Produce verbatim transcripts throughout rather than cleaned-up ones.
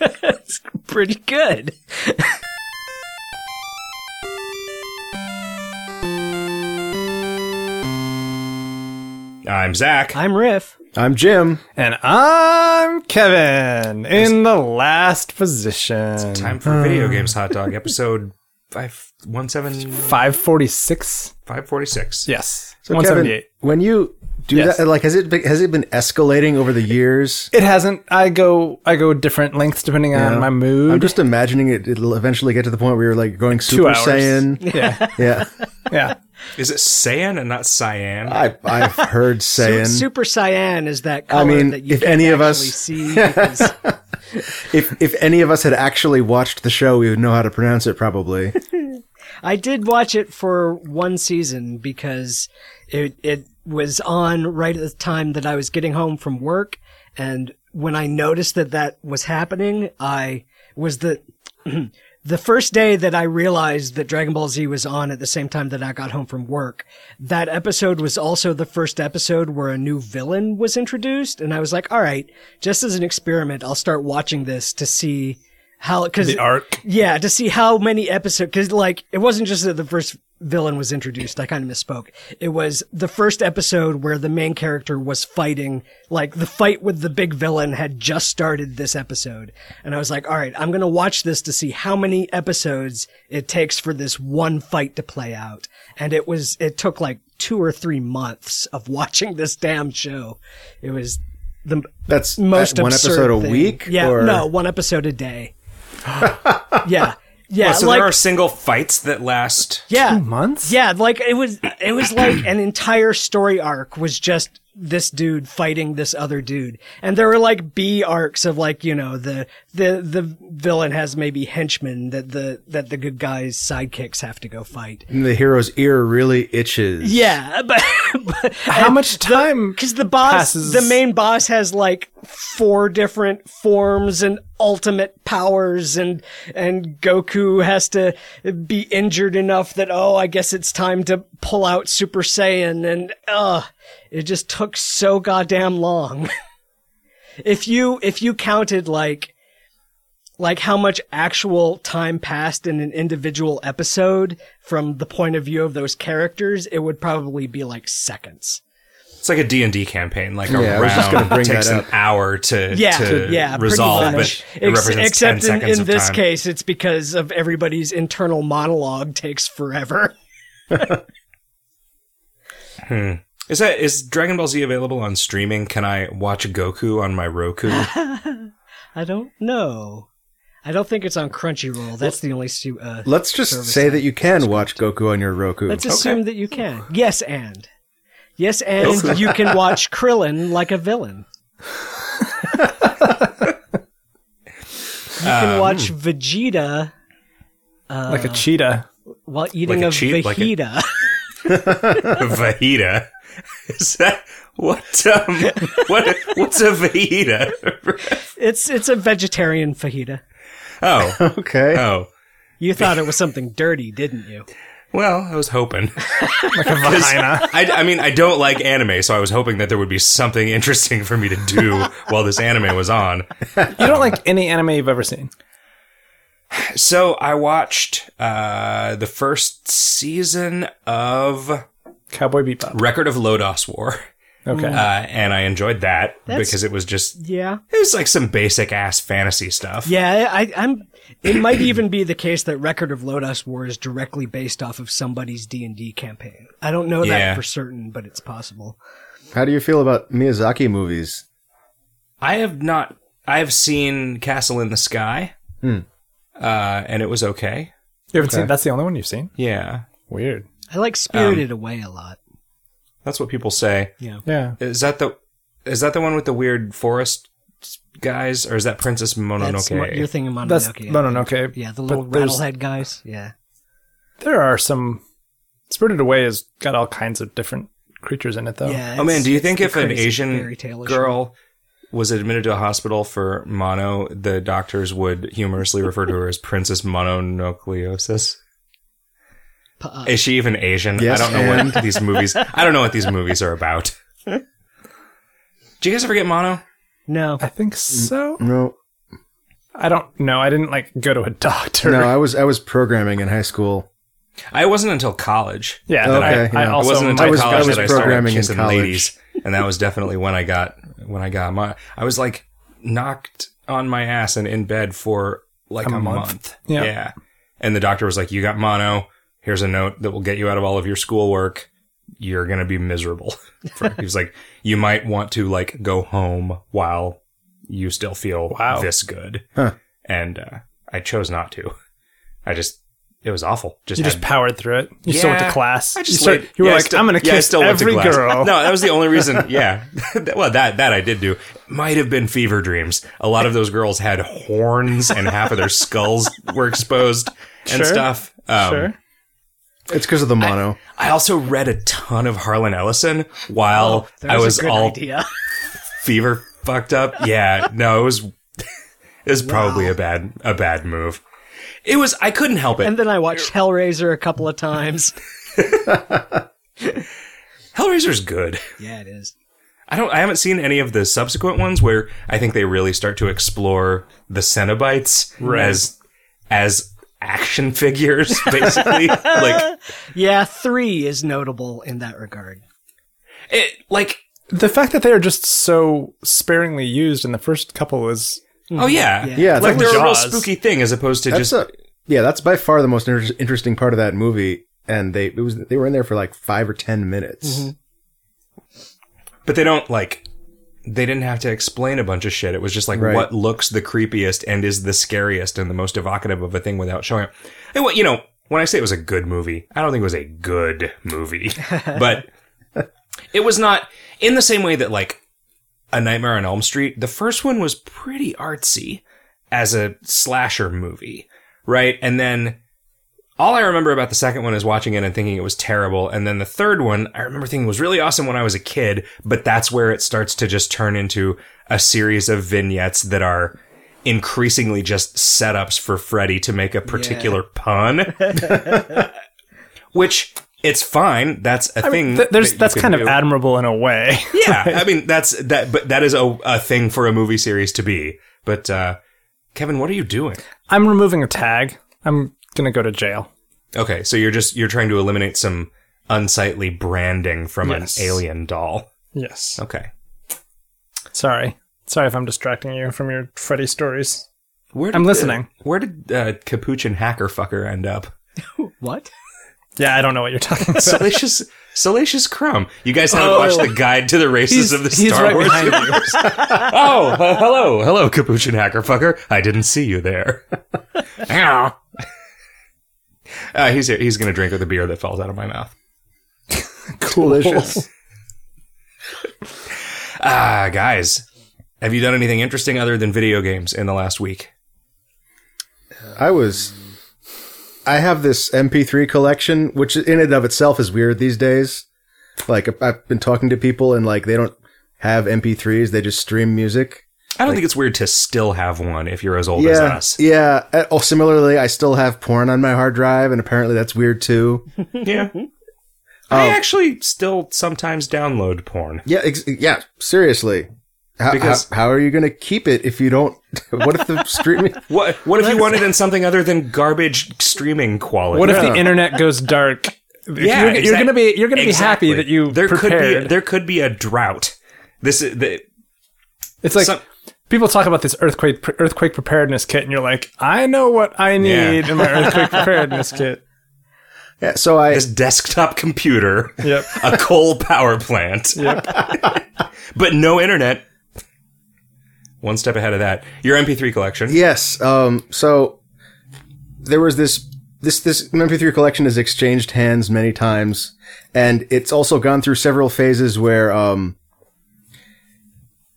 It's pretty good. I'm Zach. I'm Riff. I'm Jim. And I'm Kevin in the last position. It's time for Video Games Hot Dog, episode five seventeen five forty-six five forty-six Yes. So Kevin, when you do yes. that, like, has it been, has it been escalating over the years? It hasn't. I go I go different lengths depending yeah. on my mood. I'm just imagining it. It'll eventually get to the point where you're like going Super Saiyan. Yeah, yeah, yeah. Is it Saiyan and not cyan? I, I've heard Saiyan. Super Saiyan is that color I mean, that you if can't any of us see. Because... if if any of us had actually watched the show, we would know how to pronounce it probably. I did watch it for one season because it it was on right at the time that I was getting home from work, and when I noticed that that was happening, I was the the first day that I realized that Dragon Ball Z was on at the same time that I got home from work. That episode was also the first episode where a new villain was introduced, and I was like, all right, just as an experiment, I'll start watching this to see how, cause the arc. Yeah, to see how many episodes, cause like, it wasn't just that the first villain was introduced. I kind of misspoke. It was the first episode where the main character was fighting, like the fight with the big villain had just started this episode. And I was like, all right, I'm going to watch this to see how many episodes it takes for this one fight to play out. And it was, it took like two or three months of watching this damn show. It was the That's most one episode a thing. Week? Yeah. Or? No, one episode a day. yeah. Yeah, well, so like, there are single fights that last yeah, two months? Yeah, like it was it was like an entire story arc was just this dude fighting this other dude. And there were like B arcs of like, you know, the the the villain has maybe henchmen that the that the good guys' sidekicks have to go fight. And the hero's ear really itches. Yeah, but, but how much time? Because the, the boss passes? The main boss has like four different forms and ultimate powers, and and Goku has to be injured enough that, oh, I guess it's time to pull out Super Saiyan, and uh it just took so goddamn long. if you if you counted like like how much actual time passed in an individual episode from the point of view of those characters, it would probably be like seconds. It's like a D and D campaign. Like a yeah, round bring takes an hour to, yeah, to yeah, resolve, but it Ex- represents except ten in, seconds in of this time. Case, it's because of everybody's internal monologue takes forever. hmm. Is that is Dragon Ball Z available on streaming? Can I watch Goku on my Roku? I don't know. I don't think it's on Crunchyroll. That's well, the only su- uh, Let's just say that you can watch Goku on your Roku. Let's assume okay. that you can. Yes, and. Yes, and you can watch Krillin like a villain. You can watch um, Vegeta uh, like a cheetah while eating like a, a cheat, Vegeta. Like a Vegeta. Is that what? Um, what? What's a Vegeta? it's it's a vegetarian fajita. Oh, okay. Oh, you thought it was something dirty, didn't you? Well, I was hoping. Like a vagina. I, I mean, I don't like anime, so I was hoping that there would be something interesting for me to do while this anime was on. You don't like any anime you've ever seen? So I watched uh, the first season of... Cowboy Bebop. Record of Lodoss War. Okay. Uh, and I enjoyed that That's, because it was just... Yeah. It was like some basic-ass fantasy stuff. Yeah, I, I'm... It might even be the case that Record of Lodoss War is directly based off of somebody's D and D campaign. I don't know yeah. that for certain, but it's possible. How do you feel about Miyazaki movies? I have not... I have seen Castle in the Sky, hmm. uh, and it was okay. You haven't okay. seen... That's the only one you've seen? Yeah. Weird. I like Spirited um, Away a lot. That's what people say. Yeah. yeah. Is that the Is that the one with the weird forest... guys, or is that Princess Mononoke? That's, you're thinking Mononoke. That's Mononoke. Yeah, the little rattlehead guys. Yeah. There are some... Spirited Away has got all kinds of different creatures in it, though. Yeah, oh, man, do you think if an Asian girl was admitted to a hospital for mono, the doctors would humorously refer to her as Princess Mononucleosis? Uh, is she even Asian? Yes, I don't know and... what these movies... I don't know what these movies are about. Do you guys ever get mono? No. I think so. No. I don't know. I didn't like go to a doctor. No, I was I was programming in high school. I wasn't until college. Yeah, that okay, I, yeah. I also I wasn't until I was, college I was that programming I started kissing in college. Ladies, and that was definitely when I got when I got my. I was like knocked on my ass and in bed for like a, a month. month. Yeah. yeah, and the doctor was like, "You got mono. Here's a note that will get you out of all of your schoolwork. You're gonna be miserable." He was like, "You might want to like go home while you still feel wow. this good." Huh. And uh, I chose not to. I just. It was awful. Just you had, just powered through it. You yeah, still went to class. I just you, started, went, you were yeah, like, still, I'm going yeah, to kiss every girl. No, that was the only reason. Yeah. Well, that that I did do. Might have been fever dreams. A lot of those girls had horns and half of their skulls were exposed and sure, stuff. Um, sure. It's because of the mono. I, I also read a ton of Harlan Ellison while oh, I was all fever fucked up. Yeah. No, it was, it was wow. probably a bad a bad move. It was, I couldn't help it. And then I watched Hellraiser a couple of times. Hellraiser's good. Yeah, it is. I don't, I haven't seen any of the subsequent ones where I think they really start to explore the Cenobites right. as, as action figures, basically. Like, yeah, three is notable in that regard. It, like, the fact that they are just so sparingly used in the first couple is... Oh, yeah. Yeah. yeah like, they're Jaws. A real spooky thing as opposed to that's just... A, yeah, that's by far the most inter- interesting part of that movie. And they it was they were in there for, like, five or ten minutes. Mm-hmm. But they don't, like... They didn't have to explain a bunch of shit. It was just, like, right. what looks the creepiest and is the scariest and the most evocative of a thing without showing up. And, what you know, when I say it was a good movie, I don't think it was a good movie. But it was not... In the same way that, like... A Nightmare on Elm Street, the first one was pretty artsy as a slasher movie, right? And then all I remember about the second one is watching it and thinking it was terrible. And then the third one, I remember thinking was really awesome when I was a kid, but that's where it starts to just turn into a series of vignettes that are increasingly just setups for Freddy to make a particular yeah. pun, which... It's fine. That's a I thing. Mean, there's, that that's kind do. Of admirable in a way. Yeah. I mean, that's that, but that is a, a thing for a movie series to be. But, uh, Kevin, what are you doing? I'm removing a tag. I'm going to go to jail. Okay. So you're just, you're trying to eliminate some unsightly branding from yes. an alien doll. Yes. Okay. Sorry. Sorry if I'm distracting you from your Freddy stories. Where did I'm listening. Uh, where did uh, Capuchin Hackerfucker end up? What? Yeah, I don't know what you're talking about. Salacious, Salacious Crumb. You guys haven't oh, watched the guide to the races of the Star right Wars universe. Oh, uh, hello. Hello, Capuchin Hackerfucker. I didn't see you there. uh, he's he's going to drink with the beer that falls out of my mouth. Delicious. Ah, uh, guys, have you done anything interesting other than video games in the last week? I was... I have this M P three collection, which in and of itself is weird these days. Like, I've been talking to people and, like, they don't have M P threes. They just stream music. I don't like, think it's weird to still have one if you're as old yeah, as us. Yeah. Oh, similarly, I still have porn on my hard drive, and apparently that's weird, too. Yeah. um, I actually still sometimes download porn. Yeah, ex- yeah, seriously. How, because how, how are you going to keep it if you don't? What if the streaming? What What if you want it in something other than garbage streaming quality? What if yeah. the internet goes dark? Yeah, you're, exactly. you're going to be you're going to exactly. be happy that you there prepared. Could be there could be a drought. This is the. It's like some, people talk about this earthquake earthquake preparedness kit, and you're like, I know what I need yeah. in my earthquake preparedness kit. Yeah, so I this desktop computer, yep. a coal power plant, yep. but no internet. One step ahead of that. Your M P three collection. Yes. Um, so there was this, this, this M P three collection has exchanged hands many times. And it's also gone through several phases where, um,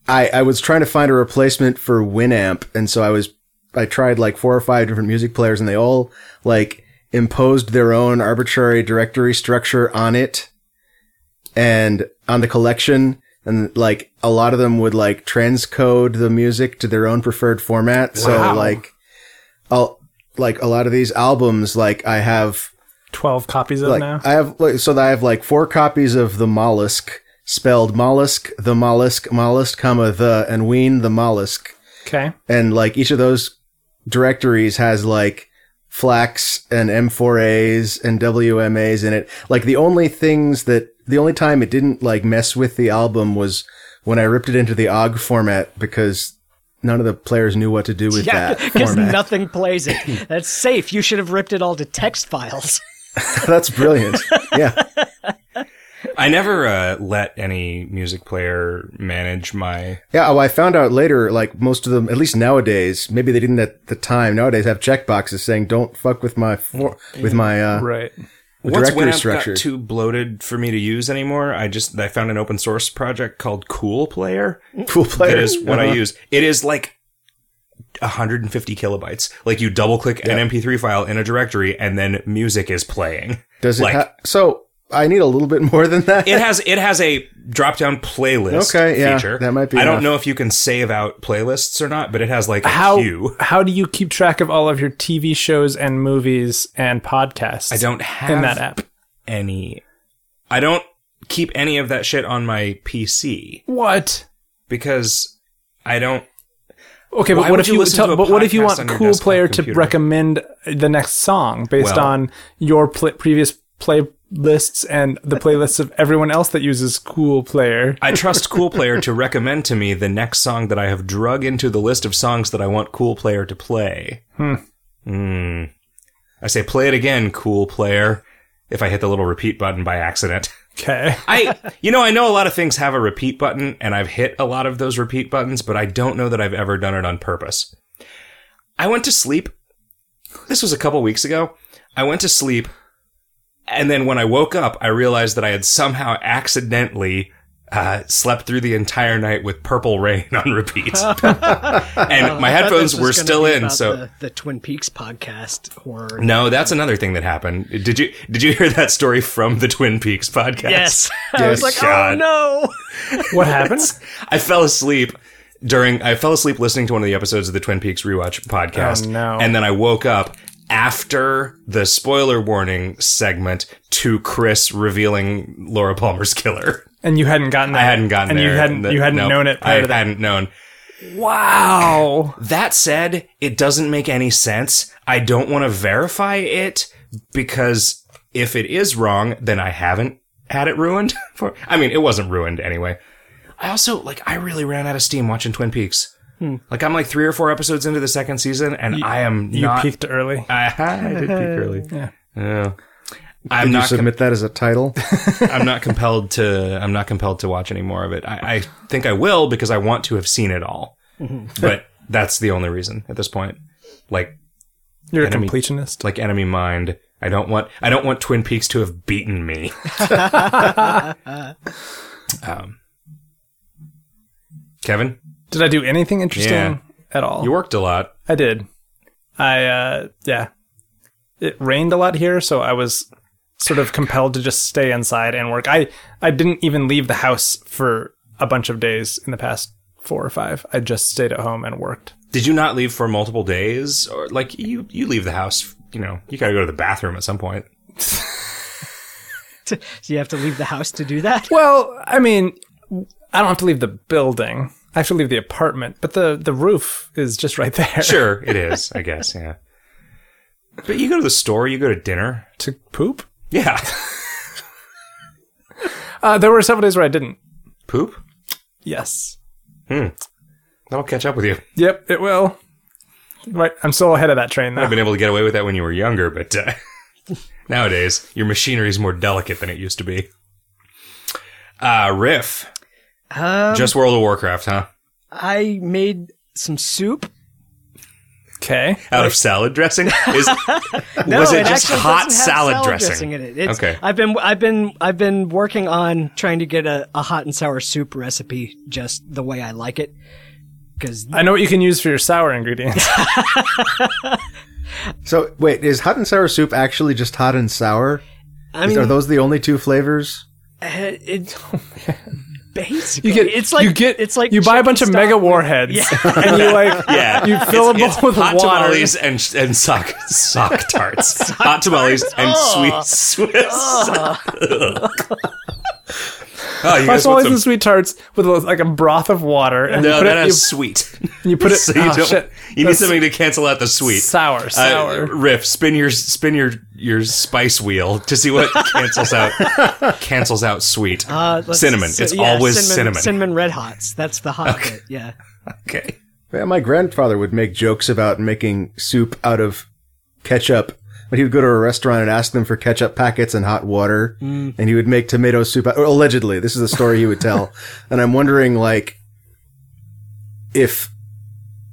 I, I was trying to find a replacement for Winamp. And so I was, I tried like four or five different music players and they all like imposed their own arbitrary directory structure on it and on the collection. And, like, a lot of them would, like, transcode the music to their own preferred format. Wow. So, like, I'll, like, a lot of these albums, like, I have... twelve copies of like, now? I have, like, so that I have, like, four copies of The Mollusk, spelled Mollusk, The Mollusk, Mollusk, comma, The, and Ween, The Mollusk. Okay. And, like, each of those directories has like FLACs and M four As and W M As in it. Like the only things that, the only time it didn't like mess with the album was when I ripped it into the O G format because none of the players knew what to do with yeah, that because nothing plays it. That's safe. You should have ripped it all to text files. That's brilliant. Yeah. I never uh, let any music player manage my... Yeah, oh, I found out later, like, most of them, at least nowadays, maybe they didn't at the time, nowadays have checkboxes saying, don't fuck with my... For- with my uh, right. With Once when I've got too bloated for me to use anymore, I just... I found an open source project called Cool Player. Cool Player. That is what uh-huh. I use. It is, like... one hundred fifty kilobytes. Like, you double-click yeah. an M P three file in a directory, and then music is playing. Does it like, ha- So, I need a little bit more than that. It has it has a drop-down playlist okay, yeah, feature. That might be I enough. Don't know if you can save out playlists or not, but it has, like, a how, queue. How do you keep track of all of your T V shows and movies and podcasts I don't have in that app? Any. I don't keep any of that shit on my P C. What? Because I don't... Okay, but what if you, you tell, but what if you want Cool Player computer? To recommend the next song based well, on your pl- previous playlists and the playlists of everyone else that uses Cool Player? I trust Cool Player to recommend to me the next song that I have drug into the list of songs that I want Cool Player to play. Hmm. Mm. I say, play it again, Cool Player, if I hit the little repeat button by accident. Okay. I, you know, I know a lot of things have a repeat button, and I've hit a lot of those repeat buttons, but I don't know that I've ever done it on purpose. I went to sleep. This was a couple weeks ago. I went to sleep, and then when I woke up, I realized that I had somehow accidentally uh, slept through the entire night with Purple Rain on repeat. And my headphones were still in, so the, the Twin Peaks podcast horror. No, that's another thing that happened. Did you did you hear that story from the Twin Peaks podcast? Yes. I yes. was like, God. "Oh no." What happens? I fell asleep during I fell asleep listening to one of the episodes of the Twin Peaks Rewatch podcast. Oh, no. And then I woke up after the spoiler warning segment to Chris revealing Laura Palmer's killer. And you hadn't gotten that. I hadn't gotten and there. You hadn't, the, you hadn't no, known it prior I to that. I hadn't known. Wow. That said, it doesn't make any sense. I don't want to verify it because if it is wrong, then I haven't had it ruined. For, I mean, it wasn't ruined anyway. I also, like, I really ran out of steam watching Twin Peaks. Hmm. Like, I'm like three or four episodes into the second season, and you, I am you not... You peaked early. I, I did peak early. Yeah. Yeah. Did I'm you not submit com- that as a title? I'm not compelled to. I'm not compelled to watch any more of it. I, I think I will because I want to have seen it all. Mm-hmm. But that's the only reason at this point. Like you're enemy, a completionist, like Enemy Mind. I don't want. I don't want Twin Peaks to have beaten me. um, Kevin, did I do anything interesting yeah. at all? You worked a lot. I did. I uh, yeah. It rained a lot here, so I was sort of compelled to just stay inside and work. I, I didn't even leave the house for a bunch of days in the past four or five. I just stayed at home and worked. Did you not leave for multiple days? Or like you, you leave the house, you know, you gotta go to the bathroom at some point. Do you have to leave the house to do that? Well, I mean, I don't have to leave the building. I have to leave the apartment, but the, the roof is just right there. Sure, it is, I guess, yeah. But you go to the store, you go to dinner. To poop? Yeah. uh, there were several days where I didn't. Poop? Yes. Hmm. That'll catch up with you. Yep, it will. Right, I'm still ahead of that train, though. I've been able to get away with that when you were younger, but uh, nowadays, your machinery is more delicate than it used to be. Uh, Riff. Um, Just World of Warcraft, huh? I made some soup. Okay. Out of salad dressing? Is, no, was it, it just hot salad, salad dressing? dressing in it. It's, okay. I've been I've been I've been working on trying to get a, a hot and sour soup recipe just the way I like it. Because I know what you can use for your sour ingredients. So wait, is hot and sour soup actually just hot and sour? I mean, is, are those the only two flavors? Uh, it, oh man. Basically, you get, it's like you get, it's like you buy a bunch of mega warheads, yeah. and you like yeah. you fill it's, them up with hot water. Tamales and and sock sock tarts, sock hot tamales tarts. and oh. sweet Swiss. Oh. Oh, you guys want some sweet tarts with like a broth of water? And no, that is sweet. You put it. So you oh, don't, shit. You That's need something to cancel out the sweet. Sour, sour. Uh, Riff, spin your spin your your spice wheel to see what cancels out cancels out sweet. Uh, cinnamon. C- it's yeah, always cinnamon, cinnamon. Cinnamon red hots. That's the hot okay. bit. Yeah. Okay. Yeah, my grandfather would make jokes about making soup out of ketchup. But he would go to a restaurant and ask them for ketchup packets and hot water, mm. and he would make tomato soup. Or allegedly, this is the story he would tell. And I'm wondering, like, if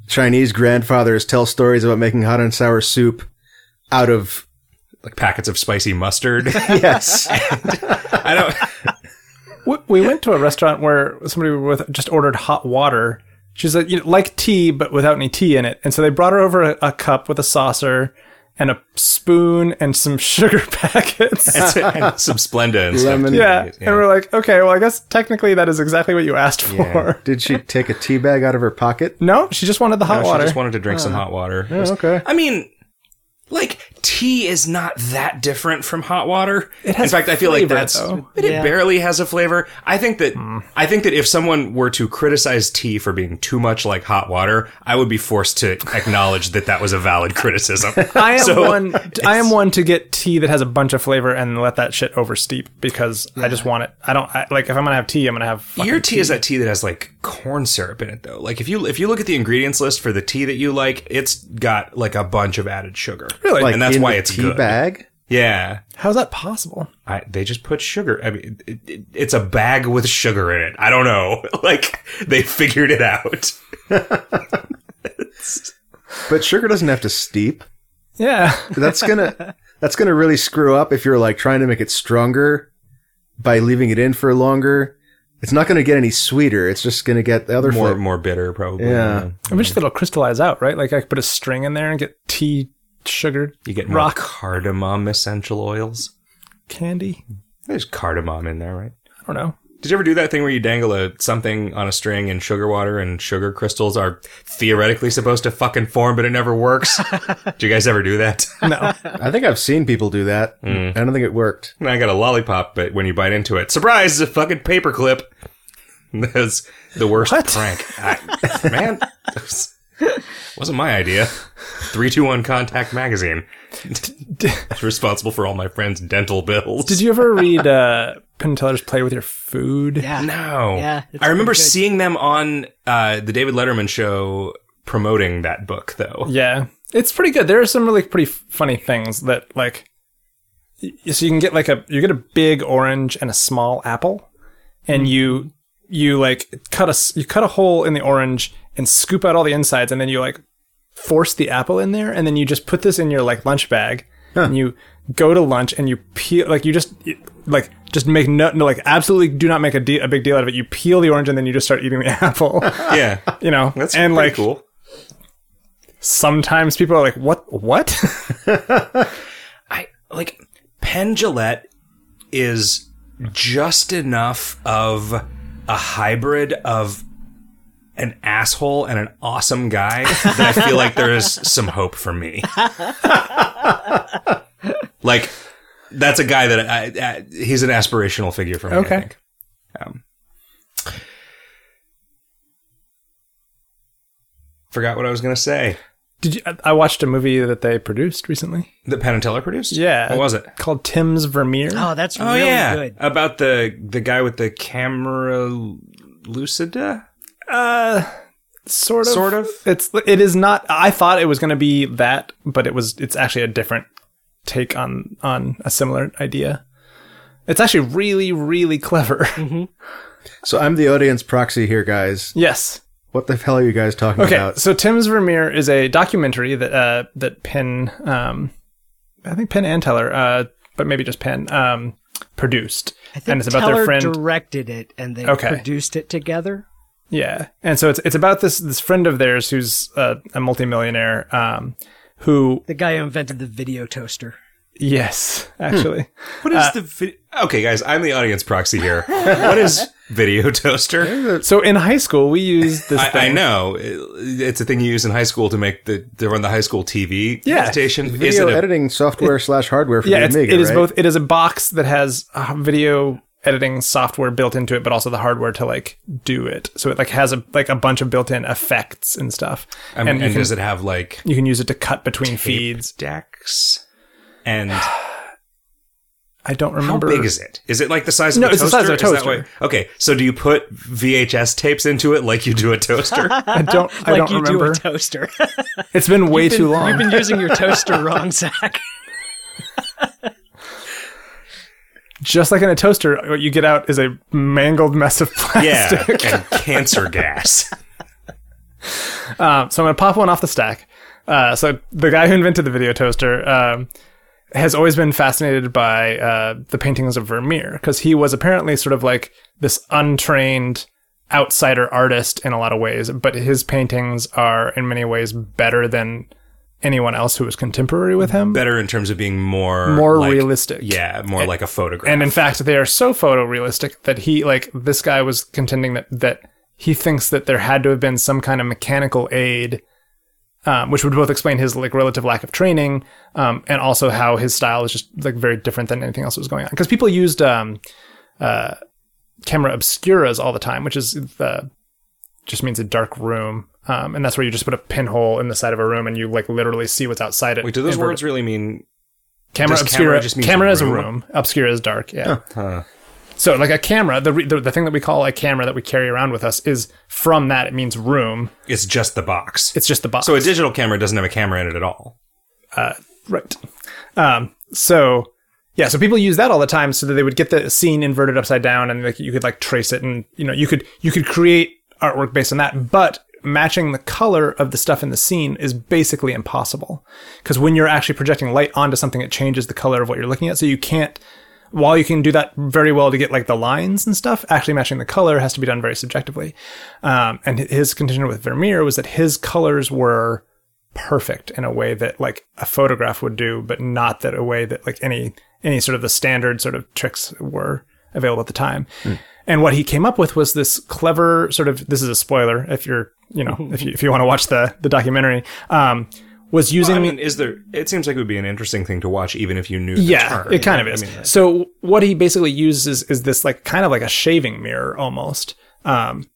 Chinese grandfathers tell stories about making hot and sour soup out of like packets of spicy mustard. Yes, I don't. We went to a restaurant where somebody with just ordered hot water. She's like, you know, like tea, but without any tea in it. And so they brought her over a, a cup with a saucer. And a spoon and some sugar packets. And some Splenda and stuff. Yeah. yeah. And we're like, okay, well, I guess technically that is exactly what you asked for. Yeah. Did she take a tea bag out of her pocket? No, she just wanted the hot no, water. She just wanted to drink uh, some hot water. Yeah, was, okay. I mean, like, tea is not that different from hot water. It has In fact, flavor, I feel like that's, though. But yeah. It barely has a flavor. I think that, mm. I think that if someone were to criticize tea for being too much like hot water, I would be forced to acknowledge that that was a valid criticism. I am so, one, I am one to get tea that has a bunch of flavor and let that shit oversteep because yeah. I just want it. I don't, I, like, if I'm gonna have tea, I'm gonna have fucking Your tea, tea is that tea that has, like, corn syrup in it, though. Like, if you, if you look at the ingredients list for the tea that you like, it's got, like, a bunch of added sugar. Really? Like, and that's why it's tea good. Bag? Yeah. How's that possible? I, they just put sugar. I mean, it, it, it's a bag with sugar in it. I don't know. Like, they figured it out. But sugar doesn't have to steep. Yeah. That's gonna, that's gonna really screw up if you're, like, trying to make it stronger by leaving it in for longer. It's not going to get any sweeter. It's just going to get the other more flavor. More bitter, probably. Yeah. yeah. I wish that'll crystallize out, right? Like, I could put a string in there and get tea. Sugar, you get more rock cardamom essential oils, candy. There's cardamom in there, right? I don't know. Did you ever do that thing where you dangle a something on a string and sugar water and sugar crystals are theoretically supposed to fucking form, but it never works? Do you guys ever do that? No. I think I've seen people do that. Mm. I don't think it worked. And I got a lollipop, but when you bite into it, surprise, it's a fucking paperclip. That's the worst what? prank, I, man. Wasn't my idea. three two one Contact Magazine. It's responsible for all my friends' dental bills. Did you ever read uh, Penn and Teller's Play With Your Food? Yeah. No. Yeah, I remember seeing them on uh, the David Letterman show promoting that book, though. Yeah. It's pretty good. There are some really pretty funny things that, like... So you can get, like, a... You get a big orange and a small apple, and you... You like cut a you cut a hole in the orange and scoop out all the insides, and then you like force the apple in there, and then you just put this in your like lunch bag, huh. and you go to lunch and you peel like you just like just make no, no like absolutely do not make a, de- a big deal out of it. You peel the orange and then you just start eating the apple. Yeah, you know, that's and, pretty like, cool. Sometimes people are like, "What? What?" I like Penn Jillette is just enough of a hybrid of an asshole and an awesome guy that I feel like there is some hope for me. Like, that's a guy that I, I, he's an aspirational figure for me. Okay. I think. Um, forgot what I was going to say. Did you, I watched a movie that they produced recently. That Penn and Teller produced? Yeah. What was it? Called Tim's Vermeer. Oh, that's oh, really yeah. good. About the the guy with the camera lucida? Uh, sort of. Sort of. It's it is not. I thought it was going to be that, but it was. It's actually a different take on on a similar idea. It's actually really, really clever. Mm-hmm. So I'm the audience proxy here, guys. Yes. What the hell are you guys talking okay, about? Okay, so Tim's Vermeer is a documentary that uh, that Penn, um, I think Penn and Teller, uh, but maybe just Penn, um, produced. I think and it's about Teller their friend directed it, and they okay. produced it together. Yeah, and so it's it's about this this friend of theirs who's uh, a multimillionaire, um, who the guy who invented the video toaster. Yes, actually. Hmm. What is uh, the... Vi- okay, guys, I'm the audience proxy here. What is video toaster? So in high school, we used this I, thing. I know. It's a thing you use in high school to make the... to run the high school T V yeah. station. Video is it a, editing software it, slash hardware for yeah, the Amiga, it is right? both. It is a box that has uh, video editing software built into it, but also the hardware to like do it. So it like has a like a bunch of built-in effects and stuff. I mean, and and can, does it have like you can use it to cut between feeds, decks, and I don't remember. How big is it? Is it like the size of no, a toaster? No, it's the size of a toaster. Okay, so do you put V H S tapes into it like you do a toaster? I don't I like don't you remember. do a toaster. It's been way been, too long. You've been using your toaster wrong, Zach. Just like in a toaster, what you get out is a mangled mess of plastic. Yeah, and cancer gas. Um, so I'm going to pop one off the stack. Uh, so the guy who invented the video toaster... Um, has always been fascinated by uh, the paintings of Vermeer, because he was apparently sort of like this untrained outsider artist in a lot of ways, but his paintings are in many ways better than anyone else who was contemporary with him. Better in terms of being more... More like, realistic. Yeah, more and, like a photograph. And in fact, they are so photorealistic that he, like, this guy was contending that, that he thinks that there had to have been some kind of mechanical aid... Um, which would both explain his like relative lack of training, um, and also how his style is just like very different than anything else that was going on. Because people used um, uh, camera obscuras all the time, which is the, just means a dark room, um, and that's where you just put a pinhole in the side of a room and you like literally see what's outside it. Wait, do those words really mean? Camera obscura. Camera, camera is a room. Obscura is dark. Yeah. Uh-huh. So like a camera, the, the the thing that we call a camera that we carry around with us is from that, it means room. It's just the box. It's just the box. So a digital camera doesn't have a camera in it at all. Uh, right. Um, so, yeah, so people use that all the time so that they would get the scene inverted upside down and like you could like trace it and, you know, you could you could create artwork based on that, but matching the color of the stuff in the scene is basically impossible. Because when you're actually projecting light onto something, it changes the color of what you're looking at, so you can't... While you can do that very well to get like the lines and stuff, actually matching the color has to be done very subjectively. Um, and his contention with Vermeer was that his colors were perfect in a way that like a photograph would do, but not that a way that like any any sort of the standard sort of tricks were available at the time. Mm. And what he came up with was this clever sort of, this is a spoiler if you're, you know, if you, if you want to watch the, the documentary, um, was using... Well, I mean, is there... It seems like it would be an interesting thing to watch even if you knew the yeah, term. Yeah, it kind of is. I mean, so what he basically uses is this, like, kind of like a shaving mirror, almost. Um,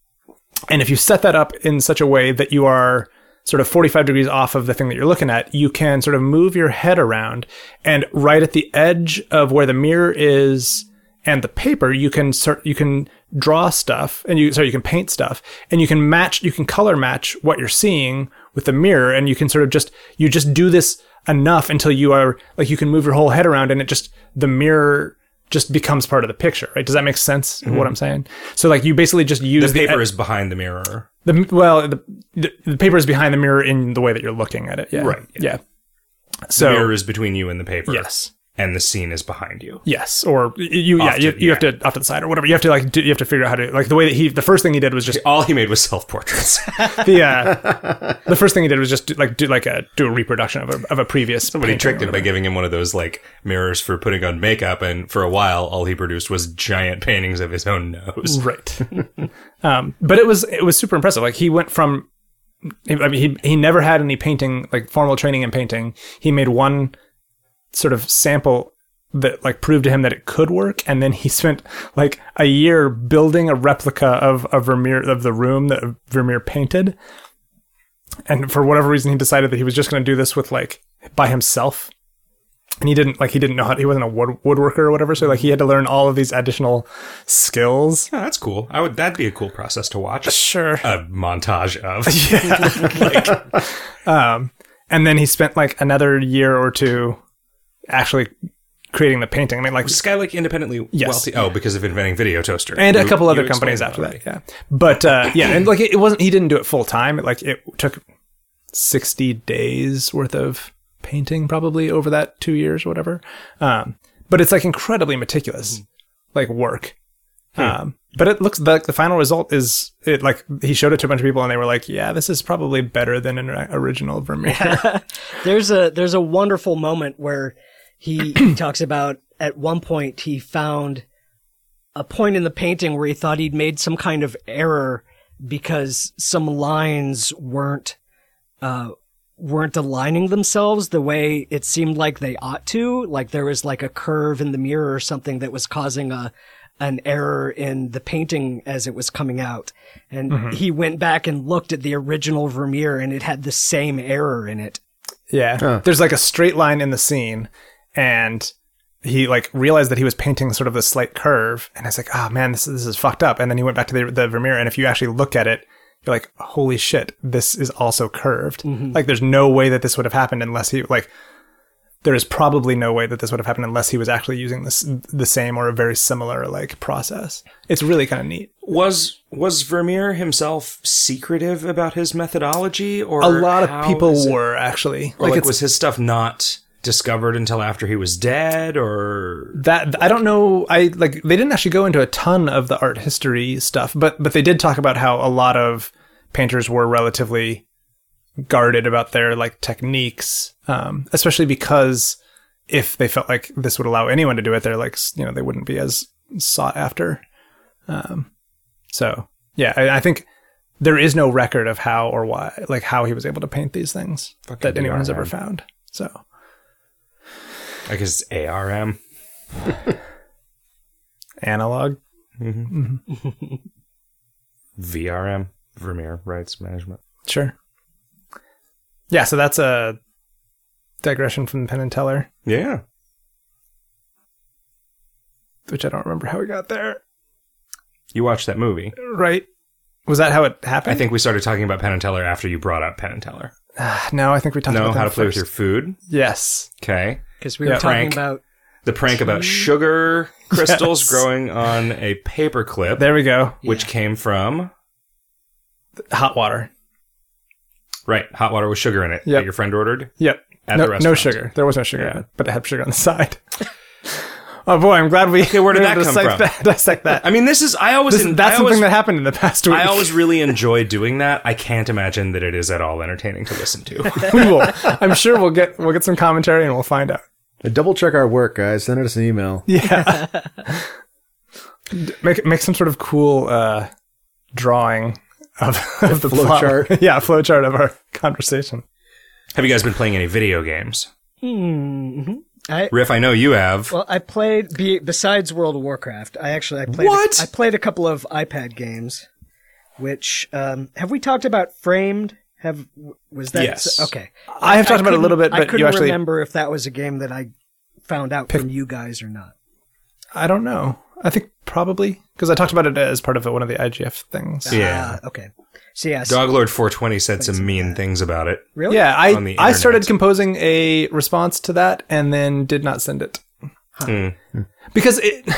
and if you set that up in such a way that you are sort of forty-five degrees off of the thing that you're looking at, you can sort of move your head around, and right at the edge of where the mirror is and the paper, you can sort, you can draw stuff, and you sorry, you can paint stuff, and you can match, you can color match what you're seeing with the mirror, and you can sort of just, you just do this enough until you are, like, you can move your whole head around, and it just, the mirror just becomes part of the picture, right? Does that make sense, mm-hmm. what I'm saying? So, like, you basically just use... The paper the, is behind the mirror. The Well, the, the the paper is behind the mirror in the way that you're looking at it, yeah. Right. Yeah. yeah. So, the mirror is between you and the paper. Yes. And the scene is behind you. Yes, or you, off yeah, to, you, you yeah. have to off to the side or whatever. You have to like, do, you have to figure out how to like the way that he. The first thing he did was just all he made was self portraits. Yeah, the, uh, the first thing he did was just do, like do like a do a reproduction of a of a previous. Somebody tricked him by giving him one of those like mirrors for putting on makeup, and for a while, all he produced was giant paintings of his own nose. Right, um, but it was it was super impressive. Like he went from, I mean, he he never had any painting like formal training in painting. He made one sort of sample that like proved to him that it could work, and then he spent like a year building a replica of a Vermeer of the room that Vermeer painted, and for whatever reason he decided that he was just going to do this with like by himself, and he didn't like he didn't know how to, he wasn't a wood, woodworker or whatever, so like he had to learn all of these additional skills. Yeah, that's cool. I would that'd be a cool process to watch. Sure, a montage of yeah. like, um, and then he spent like another year or two actually creating the painting. I mean, like... Was this guy, like, independently yes. wealthy? Oh, because of inventing Video Toaster. And you, a couple other companies after that, yeah. But, uh, yeah, and, like, it wasn't... He didn't do it full-time. It, like, it took sixty days worth of painting, probably, over that two years, whatever. Um, but it's, like, incredibly meticulous, like, work. Hmm. Um, but it looks... like the final result is... it like he showed it to a bunch of people, and they were like, yeah, this is probably better than an original Vermeer. There's a There's a wonderful moment where... He, he talks about at one point he found a point in the painting where he thought he'd made some kind of error because some lines weren't uh, weren't aligning themselves the way it seemed like they ought to. Like there was like a curve in the mirror or something that was causing a an error in the painting as it was coming out. And mm-hmm. he went back and looked at the original Vermeer, and it had the same error in it. Yeah. Huh. There's like a straight line in the scene, and he like realized that he was painting sort of a slight curve, and I was like, oh man, this, this is fucked up. And then he went back to the, the Vermeer, and if you actually look at it, you're like, holy shit, this is also curved. Mm-hmm. Like, there's no way that this would have happened unless he, like, there is probably no way that this would have happened unless he was actually using this the same or a very similar, like, process. It's really kind of neat. Was was Vermeer himself secretive about his methodology? Or a lot of people were, actually. Or, like, like was his stuff not discovered until after he was dead, or that I don't know. I like they didn't actually go into a ton of the art history stuff, but but they did talk about how a lot of painters were relatively guarded about their like techniques, um, especially because if they felt like this would allow anyone to do it, they're like, you know, they wouldn't be as sought after. Um, so yeah, I, I think there is no record of how or why, like how he was able to paint these things Fucking that anyone has ever found. So. I guess it's A R M. Analog. Mm-hmm. Mm-hmm. V R M. Vermeer Rights Management. Sure. Yeah, so that's a digression from Penn and Teller. Yeah. Which I don't remember how we got there. You watched that movie. Right. Was that how it happened? I think we started talking about Penn and Teller after you brought up Penn and Teller. Uh, no, I think we talked no, about how to play first. With your food. Yes. Okay. Because we were yeah, talking prank. about... The prank tea? About sugar crystals yes. growing on a paper clip. There we go. Which yeah. came from... Hot water. Right. Hot water with sugar in it yep. that your friend ordered. Yep. At no, the restaurant. No sugar. There was no sugar yeah. in it, but it had sugar on the side. Oh, boy. I'm glad we... Okay, where did that come from? That, dissect that. I mean, this is... I always... This, in, that's I always, something that happened in the past week. I always really enjoy doing that. I can't imagine that it is at all entertaining to listen to. We will. I'm sure we'll get we'll get some commentary and we'll find out. Double check our work, guys. Send us an email. Yeah. make make some sort of cool uh, drawing of, of the flow plot. chart. Yeah, flow chart of our conversation. Have you guys been playing any video games? Mm-hmm. I, Riff, I know you have. Well, I played be, besides World of Warcraft. I actually I played. What? A, I played a couple of iPad games. Which um, have we talked about? Framed? Have was that? Yes. Okay. I have I, talked I about it a little bit, but I couldn't you actually remember if that was a game that I found out pick, from you guys or not. I don't know. I think probably because I talked about it as part of one of the I G F things. Yeah. Uh, okay. So yeah, Doglord four twenty said some mean things about it. Really? Yeah, I I started composing a response to that and then did not send it. Huh. Mm. Because it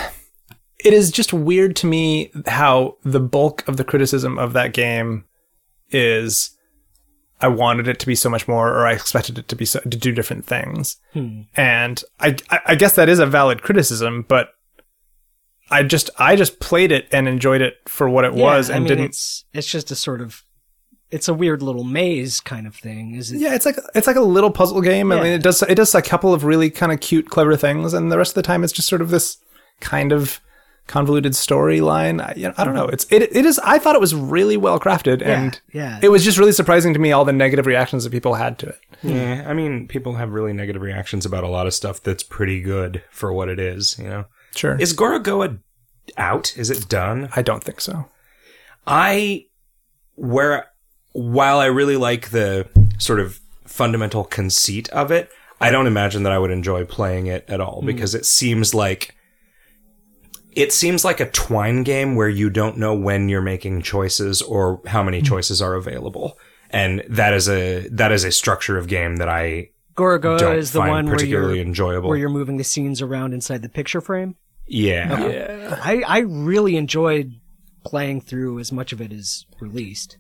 it is just weird to me how the bulk of the criticism of that game is I wanted it to be so much more, or I expected it to be so, to do different things. Hmm. And I I guess that is a valid criticism, but I just I just played it and enjoyed it for what it yeah, was and I mean, didn't. It's, it's just a sort of, it's a weird little maze kind of thing, is it? Yeah, it's like it's like a little puzzle game. Yeah. I mean, it does it does a couple of really kind of cute, clever things, and the rest of the time it's just sort of this kind of convoluted storyline. I, you know, I don't know. It's it it is. I thought it was really well crafted, and yeah, yeah. it was just really surprising to me all the negative reactions that people had to it. Yeah, I mean, people have really negative reactions about a lot of stuff that's pretty good for what it is, you know. Sure. Is Gorogoa out? Is it done? I don't think so. I, where, while I really like the sort of fundamental conceit of it, I don't imagine that I would enjoy playing it at all because mm. it seems like, it seems like a twine game where you don't know when you're making choices or how many mm. choices are available. And that is a, that is a structure of game that I, Gorogoa is the one where you're, enjoyable. where you're moving the scenes around inside the picture frame. Yeah. Okay. yeah. I, I really enjoyed playing through as much of it as released.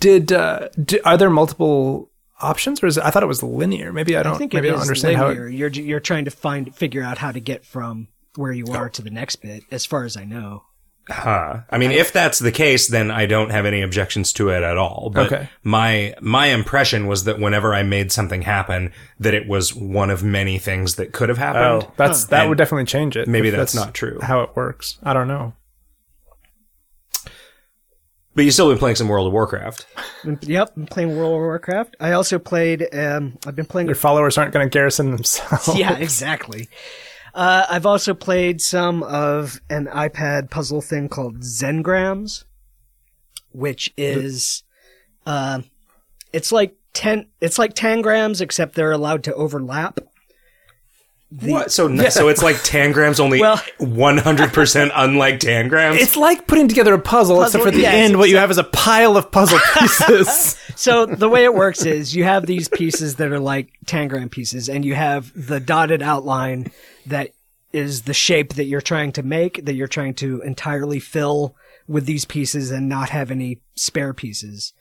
Did, uh, do, are there multiple options or is it, I thought it was linear. Maybe I don't, I think maybe it I don't is understand linear. how it, you're, you're trying to find, figure out how to get from where you are oh. to the next bit, as far as I know. Huh. I mean, I, if that's the case, then I don't have any objections to it at all. But okay. my my impression was that whenever I made something happen, that it was one of many things that could have happened. Oh, that's huh. that and would definitely change it. Maybe that's, that's not true. How it works, I don't know. But you've still been playing some World of Warcraft. Yep, I'm playing World of Warcraft. I also played. Um, I've been playing. Your followers aren't going to garrison themselves. Yeah, exactly. Uh, I've also played some of an iPad puzzle thing called Zengrams, which is, uh, it's like ten, it's like tangrams, except they're allowed to overlap. The, what? So yeah. so it's like tangrams, only well, one hundred percent unlike tangrams? It's like putting together a puzzle, puzzle except for at the yeah, end what you have is a pile of puzzle pieces. So the way it works is you have these pieces that are like tangram pieces, and you have the dotted outline that is the shape that you're trying to make, that you're trying to entirely fill with these pieces and not have any spare pieces.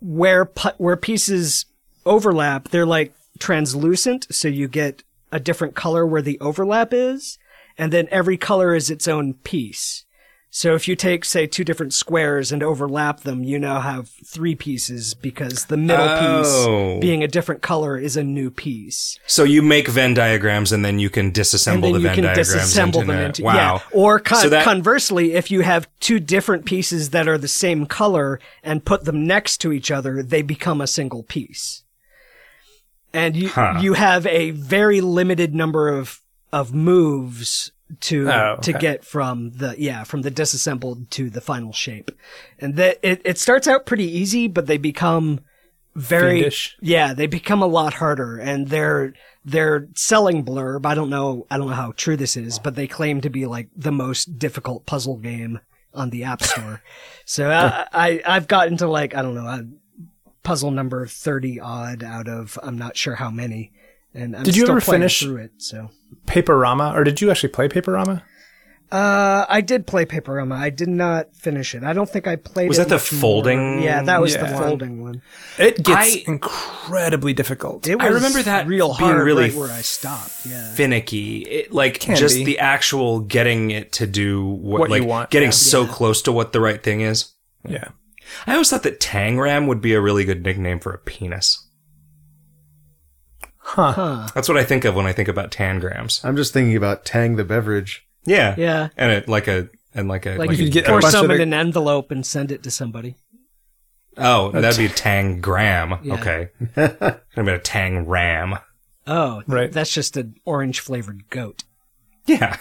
Where pu- where pieces overlap, they're like translucent, so you get a different color where the overlap is, and then every color is its own piece. So if you take, say, two different squares and overlap them, you now have three pieces because the middle oh. piece being a different color is a new piece. So you make Venn diagrams and then you can disassemble then the Venn diagrams. Disassemble into them into, wow. Yeah. Or con- so that- conversely, if you have two different pieces that are the same color and put them next to each other, they become a single piece. And you huh. you have a very limited number of of moves to oh, okay. to get from the yeah from the disassembled to the final shape, and that it, it starts out pretty easy, but they become very Fiendish. yeah they become a lot harder, and their their selling blurb, I don't know I don't know how true this is, but they claim to be like the most difficult puzzle game on the App Store. So I, I I've gotten to like I don't know. I, puzzle number thirty odd out of I'm not sure how many, and I'm did you still ever playing finish through it. So Paperama, or did you actually play Paperama? Uh, I did play Paperama. I did not finish it. I don't think I played. Was it Was that the folding? More. Yeah, that was yeah. the folding one. It gets I, incredibly difficult. It was I remember that real hard being really right where I stopped. Yeah, finicky. It, like Can just be. the actual getting it to do what, what like, you want. Getting yeah. so yeah. close to what the right thing is. Yeah. I always thought that Tangram would be a really good nickname for a penis. Huh. huh. That's what I think of when I think about Tangrams. I'm just thinking about Tang the beverage. Yeah. Yeah. And it, like a and like a like, like you could pour some in an envelope and send it to somebody. Oh, a that'd t- be a Tangram. Yeah. Okay. I'm gonna Tangram. Oh, right. That's just an orange flavored goat. Yeah.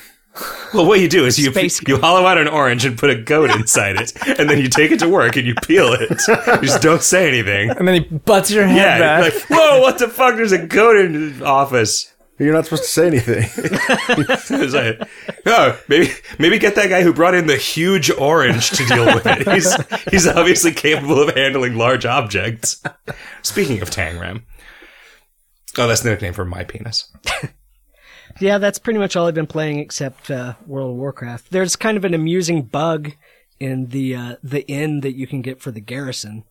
Well, what you do is you you hollow out an orange and put a goat inside it, and then you take it to work and you peel it. You just don't say anything. And then he butts your head yeah, back. Like, whoa, what the fuck? There's a goat in the office. You're not supposed to say anything. It's like, oh, maybe maybe get that guy who brought in the huge orange to deal with it. He's he's obviously capable of handling large objects. Speaking of Tangram. Oh, that's the nickname for my penis. Yeah, that's pretty much all I've been playing except uh, World of Warcraft. There's kind of an amusing bug in the uh, the inn that you can get for the Garrison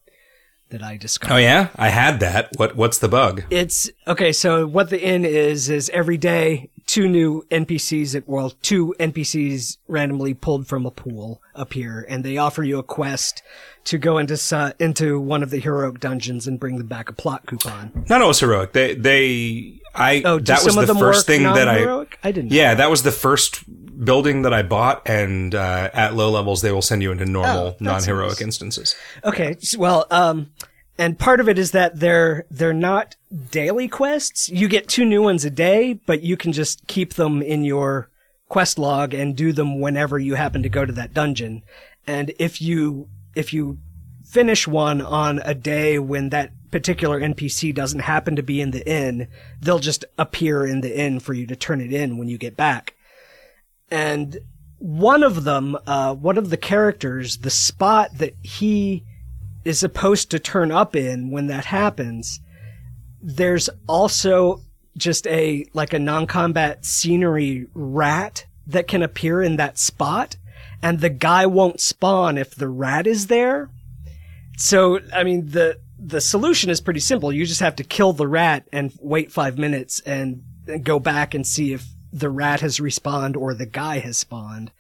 that I discovered. Oh yeah, I had that. What what's the bug? It's okay. So what the inn is is every day two new N P Cs at well two N P Cs randomly pulled from a pool appear, and they offer you a quest to go into su- into one of the heroic dungeons and bring them back a plot coupon. Not always heroic. They they. I oh, that was the first thing that I, I didn't yeah, know. That was the first building that I bought, and uh, at low levels they will send you into normal oh, non-heroic nice. instances. Okay, well, um, and part of it is that they're they're not daily quests. You get two new ones a day, but you can just keep them in your quest log and do them whenever you happen to go to that dungeon. And if you if you finish one on a day when that particular N P C doesn't happen to be in the inn, they'll just appear in the inn for you to turn it in when you get back. And one of them, uh, one of the characters, the spot that he is supposed to turn up in when that happens, there's also just a, like a non-combat scenery rat that can appear in that spot, and the guy won't spawn if the rat is there. So, I mean, the The solution is pretty simple. You just have to kill the rat and wait five minutes and go back and see if the rat has respawned or the guy has spawned.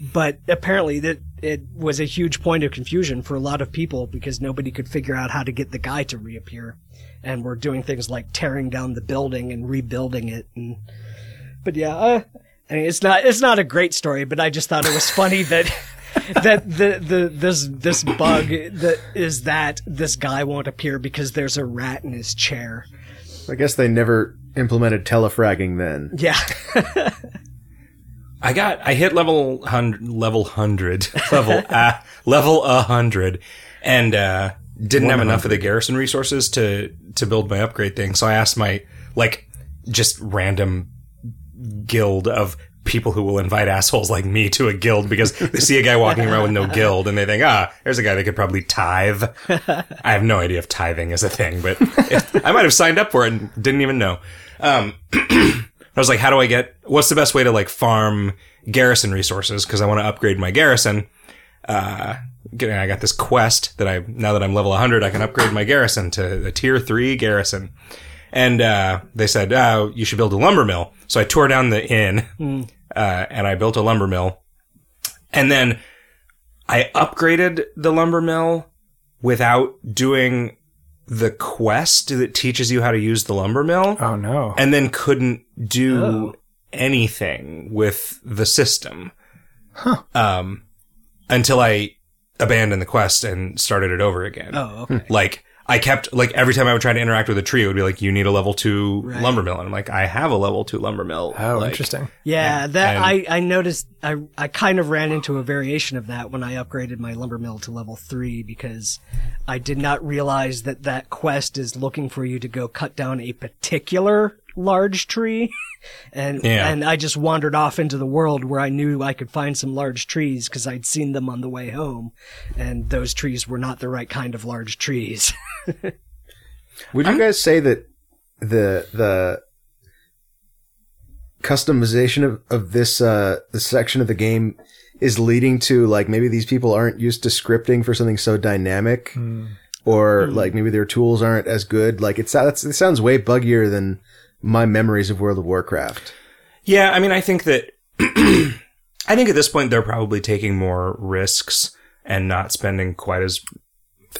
But apparently that it was a huge point of confusion for a lot of people because nobody could figure out how to get the guy to reappear. And we're doing things like tearing down the building and rebuilding it. And, but yeah, uh, I mean, it's not, it's not a great story, but I just thought it was funny that... that the the this this bug that is that this guy won't appear because there's a rat in his chair. I guess they never implemented telefragging then. Yeah. I got, I hit level one hundred, level one hundred, level, uh, level one hundred, and uh, didn't have enough of the garrison resources to, to build my upgrade thing. So I asked my, like, just random guild of people who will invite assholes like me to a guild because they see a guy walking around with no guild and they think, ah, there's a guy that could probably tithe. I have no idea if tithing is a thing, but it, I might have signed up for it and didn't even know. Um, I was like, how do I get, what's the best way to like farm garrison resources? Cause I want to upgrade my garrison. Uh, I got this quest that I, now that I'm level one hundred, I can upgrade my garrison to a tier three garrison. And, uh, they said, oh, you should build a lumber mill. So I tore down the inn, mm. uh, and I built a lumber mill. And then I upgraded the lumber mill without doing the quest that teaches you how to use the lumber mill. Oh, no. And then couldn't do oh. anything with the system. Huh. Um, until I abandoned the quest and started it over again. Oh, okay. Like, I kept, like, every time I would try to interact with a tree, it would be like, you need a level two right. lumber mill. And I'm like, I have a level two lumber mill. Oh, like, interesting. Yeah, and, that, and, I, I noticed, I, I kind of ran into a variation of that when I upgraded my lumber mill to level three because I did not realize that that quest is looking for you to go cut down a particular large tree. and yeah. And I just wandered off into the world where I knew I could find some large trees because I'd seen them on the way home. And those trees were not the right kind of large trees. Would you I'm, guys say that the the customization of, of this uh, this section of the game is leading to, like, maybe these people aren't used to scripting for something so dynamic, mm. or mm. like maybe their tools aren't as good? Like, it's, it's it sounds way buggier than my memories of World of Warcraft. Yeah, I mean, I think that I think at this point they're probably taking more risks and not spending quite as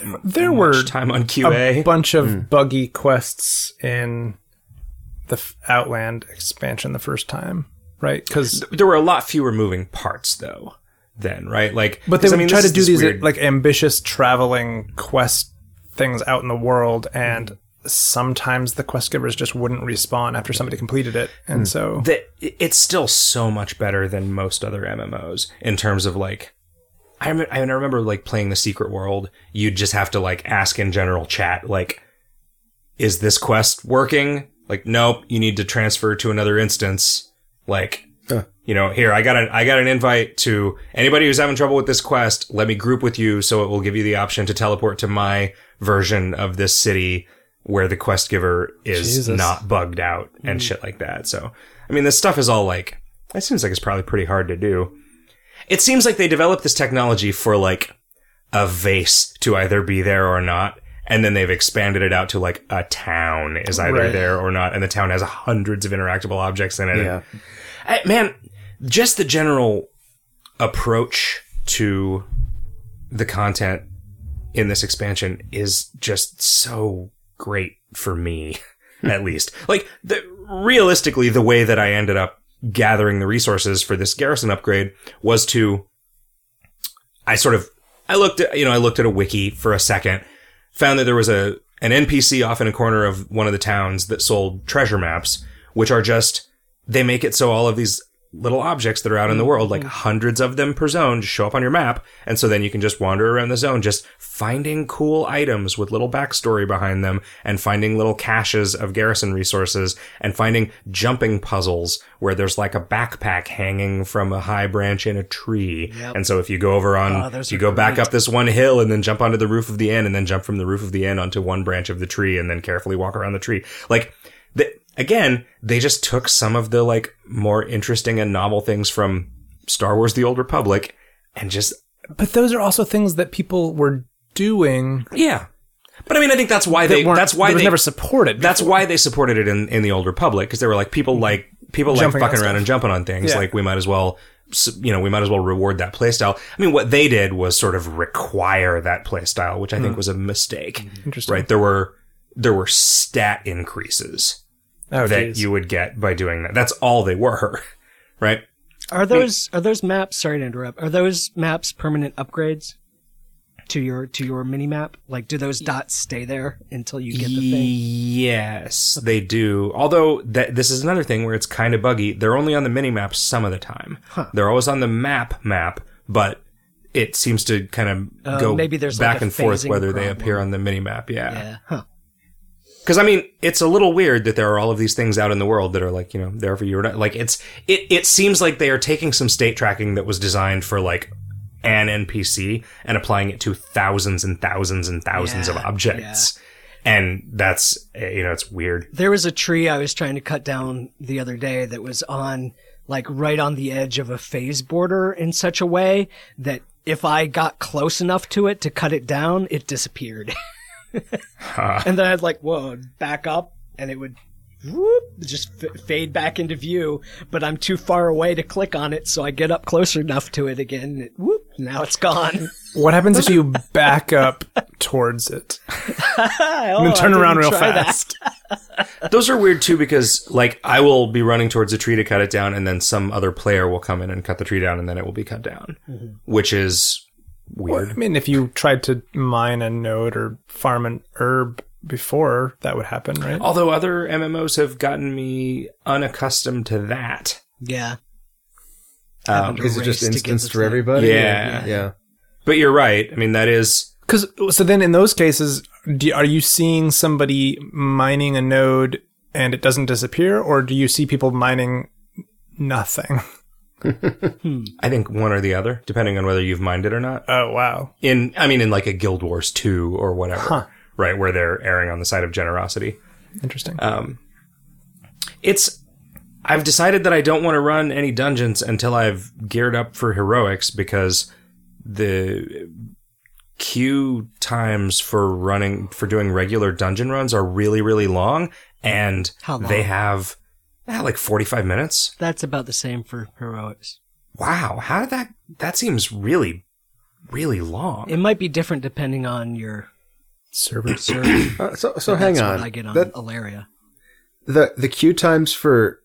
There, there were time on Q A. A bunch of mm. buggy quests in the Outland expansion the first time, right? Because there were a lot fewer moving parts, though. Then, right? Like, but they would I mean, try to do these weird, like, ambitious traveling quest things out in the world, and mm. sometimes the quest givers just wouldn't respawn after somebody completed it, and mm. so the, it's still so much better than most other M M Os in terms of, like, I remember, like, playing The Secret World, you'd just have to, like, ask in general chat, like, is this quest working? Like, nope, you need to transfer to another instance. Like, huh. you know, here, I got an, I got an invite to anybody who's having trouble with this quest, let me group with you so it will give you the option to teleport to my version of this city where the quest giver is Jesus. not bugged out and mm. shit like that. So, I mean, this stuff is all, like, it seems like it's probably pretty hard to do. It seems like they developed this technology for, like, a vase to either be there or not, and then they've expanded it out to, like, a town is either right. there or not, and the town has hundreds of interactable objects in it. Yeah. I, man, just the general approach to the content in this expansion is just so great for me, at least. Like, the, realistically, the way that I ended up gathering the resources for this garrison upgrade was to, I sort of, I looked at, you know, I looked at a wiki for a second, found that there was a, an N P C off in a corner of one of the towns that sold treasure maps, which are just, they make it so all of these little objects that are out in the world, like hundreds of them per zone, just show up on your map. And so then you can just wander around the zone, just finding cool items with little backstory behind them and finding little caches of garrison resources and finding jumping puzzles where there's, like, a backpack hanging from a high branch in a tree. Yep. And so if you go over on, oh, if you go back up this one hill and then jump onto the roof of the inn and then jump from the roof of the inn onto one branch of the tree and then carefully walk around the tree, like, the, again, they just took some of the, like, more interesting and novel things from Star Wars The Old Republic and just... But those are also things that people were doing. Yeah. But I mean, I think that's why they... That's why they, they never supported before. That's why they supported it in, in The Old Republic, because they were like, people like, people like fucking around and jumping on things. Yeah. Like, we might as well, you know, we might as well reward that playstyle. I mean, what they did was sort of require that playstyle, which I think mm. was a mistake. Interesting. Right? There were, there were stat increases. Oh, that geez. you would get by doing that. That's all they were, right? Are those I mean, are those maps? Sorry to interrupt. Are those maps permanent upgrades? to your to your mini map? Like, do those dots stay there until you get the thing? Yes, they do. Although that this is another thing where it's kind of buggy. They're only on the mini map some of the time. Huh. They're always on the map map, but it seems to kind of uh, go maybe back like and forth whether problem. They appear on the mini map. Yeah. Yeah. Huh. Because, I mean, it's a little weird that there are all of these things out in the world that are, like, you know, there for you or not. Like, it's, it, it seems like they are taking some state tracking that was designed for, like, an N P C and applying it to thousands and thousands and thousands yeah, of objects. Yeah. And that's, you know, it's weird. There was a tree I was trying to cut down the other day that was on, like, right on the edge of a phase border in such a way that if I got close enough to it to cut it down, it disappeared. Huh. And then I'd like, whoa, back up, and it would whoop, just f- fade back into view, but I'm too far away to click on it, so I get up closer enough to it again, and it, whoop, now it's gone. What happens if you back up towards it? oh, and then turn around real fast. Those are weird, too, because, like, I will be running towards a tree to cut it down, and then some other player will come in and cut the tree down, and then it will be cut down, mm-hmm. which is... weird. I mean, if you tried to mine a node or farm an herb before, that would happen, right? Although other M M Os have gotten me unaccustomed to that. Yeah. Um, is it just instance for everybody? Yeah. yeah. Yeah. But you're right. I mean, that is... 'Cause, so then in those cases, do, are you seeing somebody mining a node and it doesn't disappear? Or do you see people mining nothing? hmm. I think one or the other, depending on whether you've mined it or not. Oh, wow. In, I mean, in like a Guild Wars two or whatever, huh. right, where they're erring on the side of generosity. Interesting. Um, it's, I've decided that I don't want to run any dungeons until I've geared up for heroics, because the queue times for running, for doing regular dungeon runs are really, really long, and How long? they have... Ah, like forty-five minutes? That's about the same for heroics. Wow. How did that... That seems really, really long. It might be different depending on your server. server. Uh, so so hang that's on. What I get on that, Alaria. The, the queue times for...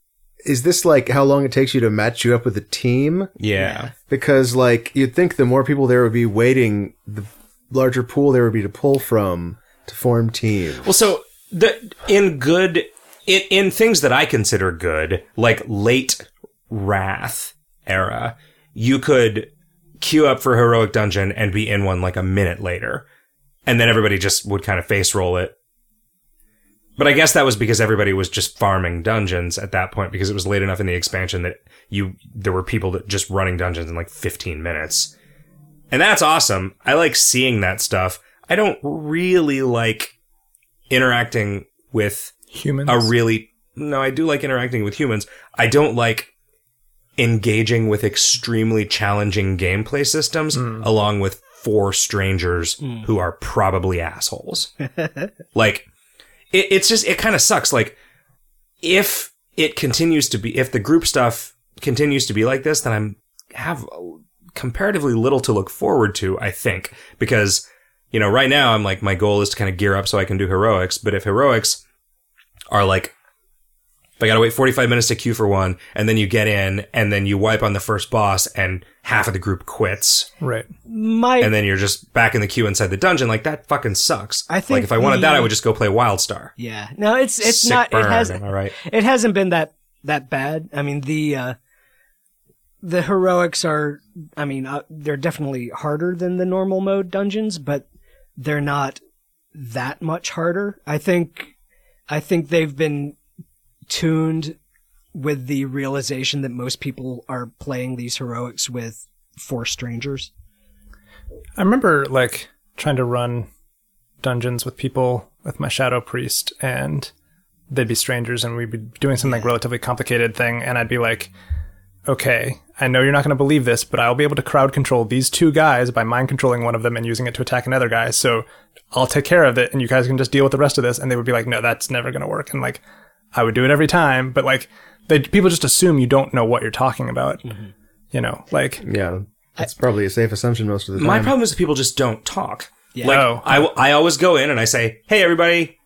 Is this like how long it takes you to match you up with a team? Yeah. Because like you'd think the more people there would be waiting, the larger pool there would be to pull from to form teams. Well, so the in good... In, in things that I consider good, like late Wrath era, you could queue up for Heroic Dungeon and be in one like a minute later. And then everybody just would kind of face roll it. But I guess that was because everybody was just farming dungeons at that point, because it was late enough in the expansion that you there were people that just running dungeons in like fifteen minutes. And that's awesome. I like seeing that stuff. I don't really like interacting with... humans? A really... No, I do like interacting with humans. I don't like engaging with extremely challenging gameplay systems mm. along with four strangers mm. who are probably assholes. Like, it, it's just... It kind of sucks. Like, if it continues to be... If the group stuff continues to be like this, then I'm have comparatively little to look forward to, I think. Because, you know, right now, I'm like, my goal is to kind of gear up so I can do heroics. But if heroics... are like, if I gotta wait forty-five minutes to queue for one, and then you get in, and then you wipe on the first boss, and half of the group quits. Right. My and then you're just back in the queue inside the dungeon. Like, that fucking sucks. I think like, if I wanted the, that, I would just go play WildStar. Yeah. No, it's it's Sick not... Burn, it hasn't, am I right? It hasn't been that, that bad. I mean, the, uh, the heroics are... I mean, uh, they're definitely harder than the normal mode dungeons, but they're not that much harder. I think... I think they've been tuned with the realization that most people are playing these heroics with four strangers. I remember like trying to run dungeons with people with my shadow priest, and they'd be strangers, and we'd be doing some like relatively complicated thing, and I'd be like, okay, I know you're not going to believe this, but I'll be able to crowd control these two guys by mind controlling one of them and using it to attack another guy. So I'll take care of it, and you guys can just deal with the rest of this. And they would be like, no, that's never going to work. And like, I would do it every time. But like, they, people just assume you don't know what you're talking about. Mm-hmm. You know, like. Yeah, that's I, probably a safe assumption most of the time. My problem is that people just don't talk. Yeah. Like, oh. I, I always go in and I say, hey, everybody.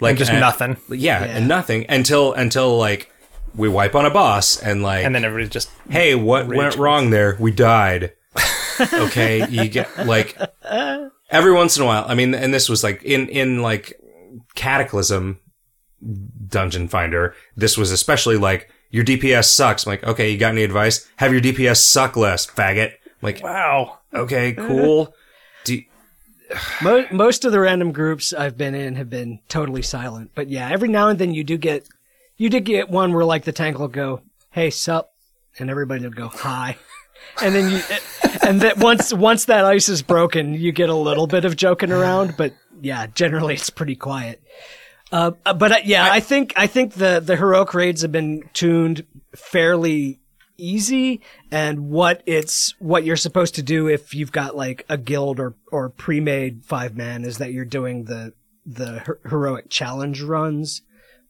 Like, and just and, nothing. Yeah, yeah, and nothing until until like. We wipe on a boss, and like... And then everybody just... Hey, what went wrong there? We died. Okay, you get, like... Every once in a while. I mean, and this was like in, in like Cataclysm Dungeon Finder. This was especially like, your D P S sucks. I'm like, okay, you got any advice? Have your D P S suck less, faggot. I'm like, wow. Okay, cool. Do you- Most of the random groups I've been in have been totally silent. But yeah, every now and then you do get, you did get one where like the tank will go, hey, sup. And everybody will go, hi. And then you, and that once once that ice is broken, you get a little bit of joking around, but yeah, generally it's pretty quiet. Uh, but uh, yeah, I, I think I think the the heroic raids have been tuned fairly easy, and what it's what you're supposed to do if you've got like a guild or or pre-made five man is that you're doing the the her- heroic challenge runs,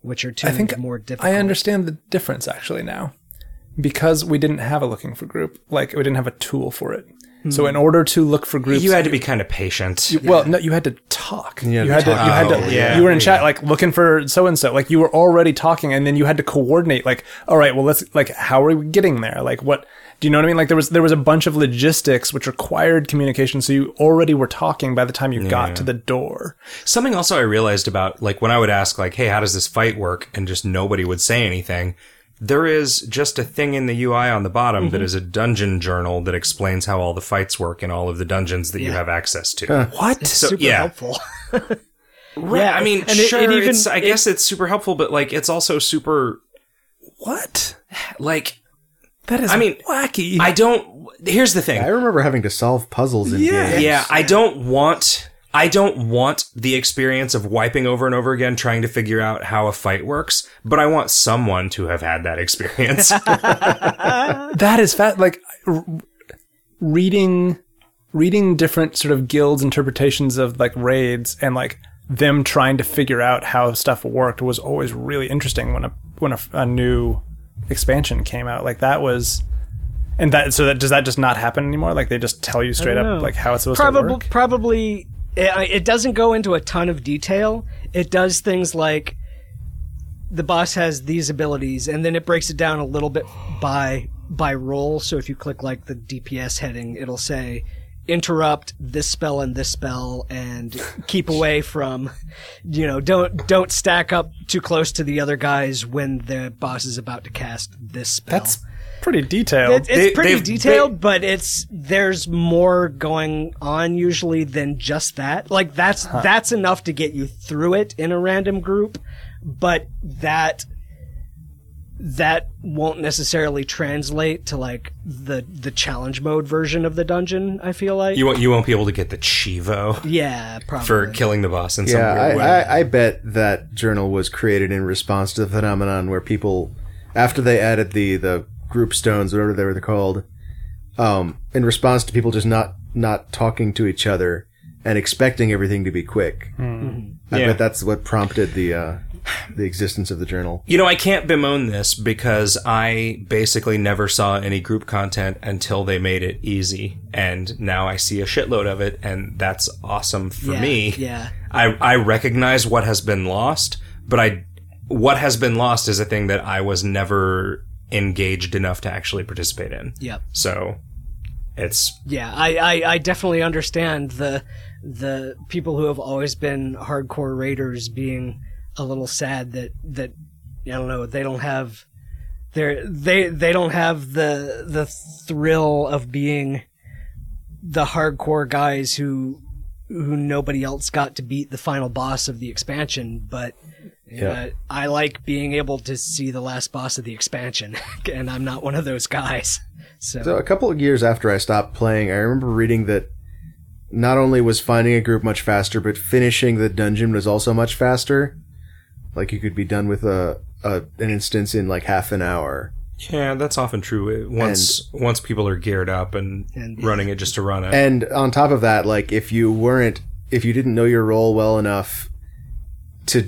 which are tuned I think more difficult. I understand the difference actually now. Because we didn't have a looking for group, like we didn't have a tool for it. Mm. So in order to look for groups, you had to be kind of patient. You, yeah. Well, no, you had to talk. You had you to, had to, you, had to oh, yeah. you were in chat, like looking for so and so. Like you were already talking, and then you had to coordinate. Like, all right, well, let's like, how are we getting there? Like, what do you know what I mean? Like there was there was a bunch of logistics which required communication. So you already were talking by the time you yeah. got to the door. Something also I realized about like when I would ask like, hey, how does this fight work? And just nobody would say anything. There is just a thing in the U I on the bottom mm-hmm. that is a dungeon journal that explains how all the fights work in all of the dungeons that yeah. you have access to. Huh. What? It's so, super yeah. helpful. Right. Yeah, I mean, and sure, it, it even, it's, I it, guess it's super helpful, but like, it's also super... What? Like... That is I mean, wacky. I don't... Here's the thing. I remember having to solve puzzles in yeah. games. Yeah, I don't want... I don't want the experience of wiping over and over again trying to figure out how a fight works, but I want someone to have had that experience. That is fat. Like reading, reading different sort of guilds' interpretations of like raids and like them trying to figure out how stuff worked was always really interesting when a when a, a new expansion came out. Like that was. And that so that does that just not happen anymore? Like they just tell you straight up like how it's supposed probably, to work. Probably. It doesn't go into a ton of detail. It does things like the boss has these abilities, and then it breaks it down a little bit by by role. So if you click like the D P S heading, it'll say interrupt this spell and this spell, and keep away from, you know, don't don't stack up too close to the other guys when the boss is about to cast this spell. That's pretty detailed. It's, it's they, pretty detailed, they, but it's there's more going on usually than just that. Like that's huh. that's enough to get you through it in a random group, but that that won't necessarily translate to like the the challenge mode version of the dungeon. I feel like you won't you won't be able to get the Chivo. Yeah, probably for killing the boss in yeah, some weird I, way. I, I bet that journal was created in response to the phenomenon where people after they added the the group stones, whatever they were called, um, in response to people just not, not talking to each other and expecting everything to be quick. Mm-hmm. I yeah. bet that's what prompted the uh, the existence of the journal. You know, I can't bemoan this because I basically never saw any group content until they made it easy, and now I see a shitload of it, and that's awesome for yeah, me. Yeah, I I recognize what has been lost, but I what has been lost is a thing that I was never engaged enough to actually participate in. Yep. So it's yeah I, I I definitely understand the the people who have always been hardcore raiders being a little sad that that I don't know they don't have they they they don't have the the thrill of being the hardcore guys who who nobody else got to beat the final boss of the expansion, but yeah. Uh, I like being able to see the last boss of the expansion, and I'm not one of those guys. So. so a couple of years after I stopped playing, I remember reading that not only was finding a group much faster, but finishing the dungeon was also much faster. Like, you could be done with a, a an instance in, like, half an hour. Yeah, that's often true. Once and, once people are geared up and, and running it just to run it. And on top of that, like, if you weren't... If you didn't know your role well enough to...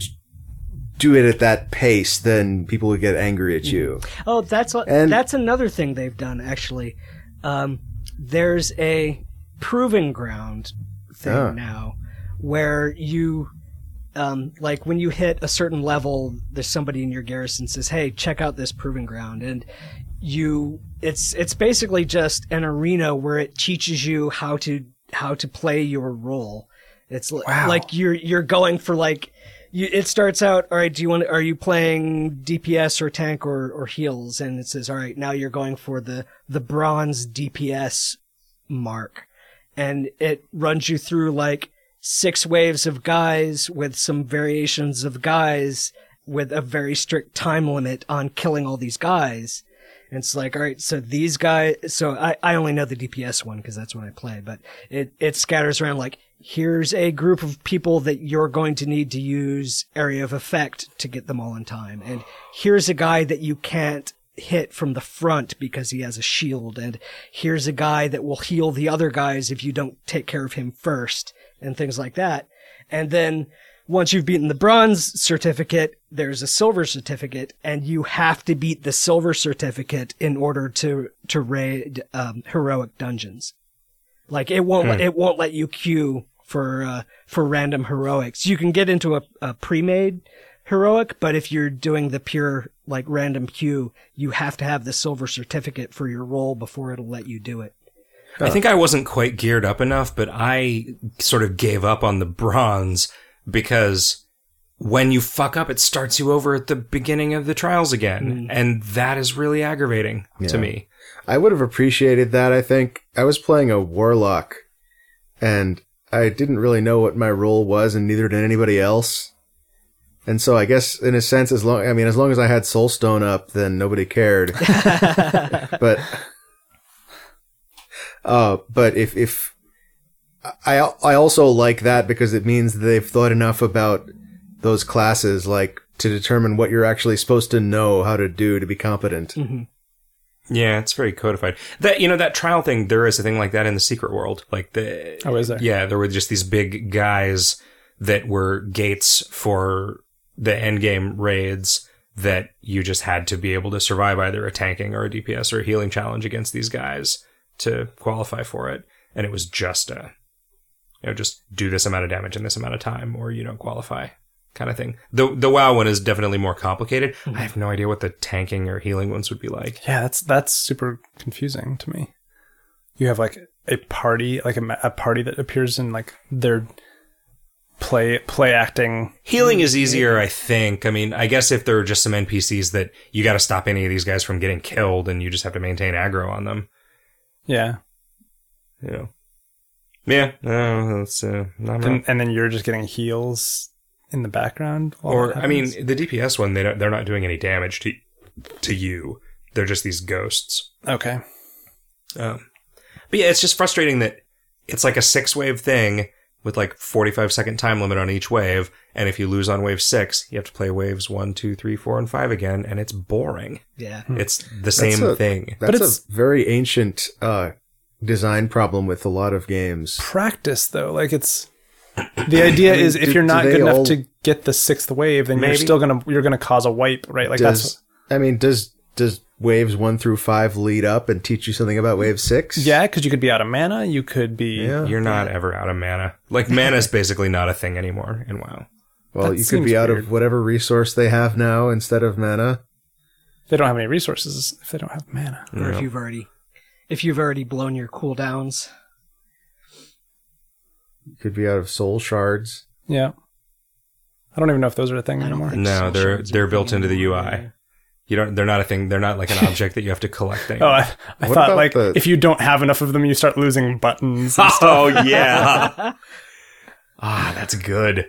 do it at that pace, then people would get angry at you. Oh, that's what, and, that's another thing they've done, actually. Um, there's a proving ground thing uh. now where you, um, like when you hit a certain level, there's somebody in your garrison says, hey, check out this proving ground. And you, it's, it's basically just an arena where it teaches you how to how to play your role. It's wow. like you're you're going for like you, it starts out, all right, do you want are you playing D P S or tank or, or heals, and it says, all right, now you're going for the the bronze D P S mark, and it runs you through like six waves of guys with some variations of guys with a very strict time limit on killing all these guys. And it's like, all right, so these guys, so I, I only know the D P S one because that's what I play, but it, it scatters around like, here's a group of people that you're going to need to use area of effect to get them all in time. And here's a guy that you can't hit from the front because he has a shield. And here's a guy that will heal the other guys if you don't take care of him first and things like that. And then once you've beaten the bronze certificate, there's a silver certificate, and you have to beat the silver certificate in order to, to raid um, heroic dungeons. Like it won't, hmm. it won't let you queue for, uh, for random heroics. You can get into a, a pre-made heroic, but if you're doing the pure like random queue, you have to have the silver certificate for your role before it'll let you do it. I think I wasn't quite geared up enough, but I sort of gave up on the bronze because when you fuck up, it starts you over at the beginning of the trials again. Mm. And that is really aggravating yeah. to me. I would have appreciated that, I think. I was playing a warlock, and I didn't really know what my role was, and neither did anybody else. And so I guess, in a sense, as long I mean, as long as I had Soulstone up, then nobody cared. But... Uh, but if, if, I, I also like that because it means they've thought enough about those classes, like, to determine what you're actually supposed to know how to do to be competent. Mm-hmm. Yeah, it's very codified. That, you know, that trial thing, there is a thing like that in the Secret World. Like, the, oh, is there? Yeah, there were just these big guys that were gates for the endgame raids that you just had to be able to survive either a tanking or a D P S or a healing challenge against these guys to qualify for it, and it was just a, you know, just do this amount of damage in this amount of time, or you don't qualify, kind of thing. The the WoW one is definitely more complicated. Mm. I have no idea what the tanking or healing ones would be like. Yeah, that's that's super confusing to me. You have like a party, like a, a party that appears in like their play play acting. Healing is easier, I think. I mean, I guess if there are just some N P Cs that you got to stop any of these guys from getting killed, and you just have to maintain aggro on them. Yeah. Yeah. Yeah. No, that's uh, not and, and then you're just getting heals in the background. Or, I mean, the D P S one, they don't, they're not doing any damage to to you. They're just these ghosts. Okay. Um, but yeah, it's just frustrating that it's like a six-wave thing with like forty-five second time limit on each wave. And if you lose on wave six, you have to play waves one, two, three, four, and five again. And it's boring. Yeah. It's the that's same a, thing. That's but it's a very ancient uh, design problem with a lot of games. Practice, though. Like, it's... The idea is if do, you're not good enough all... to get the sixth wave, then Maybe. you're still going to you're gonna cause a wipe, right? Like does, that's. I mean, does does waves one through five lead up and teach you something about wave six? Yeah, because you could be out of mana. You could be... Yeah. You're not yeah. ever out of mana. Like, mana is basically not a thing anymore in WoW. Well, that you could be out weird. of whatever resource they have now instead of mana. They don't have any resources if they don't have mana. Or no. if you've already if you've already blown your cooldowns. You could be out of soul shards. Yeah. I don't even know if those are a thing anymore. No, they're they're built into the U I. Yeah. You don't they're not a thing. They're not like an object that you have to collect anymore. Oh, I, I thought like the... if you don't have enough of them you start losing buttons and stuff. Oh yeah. Ah, that's good.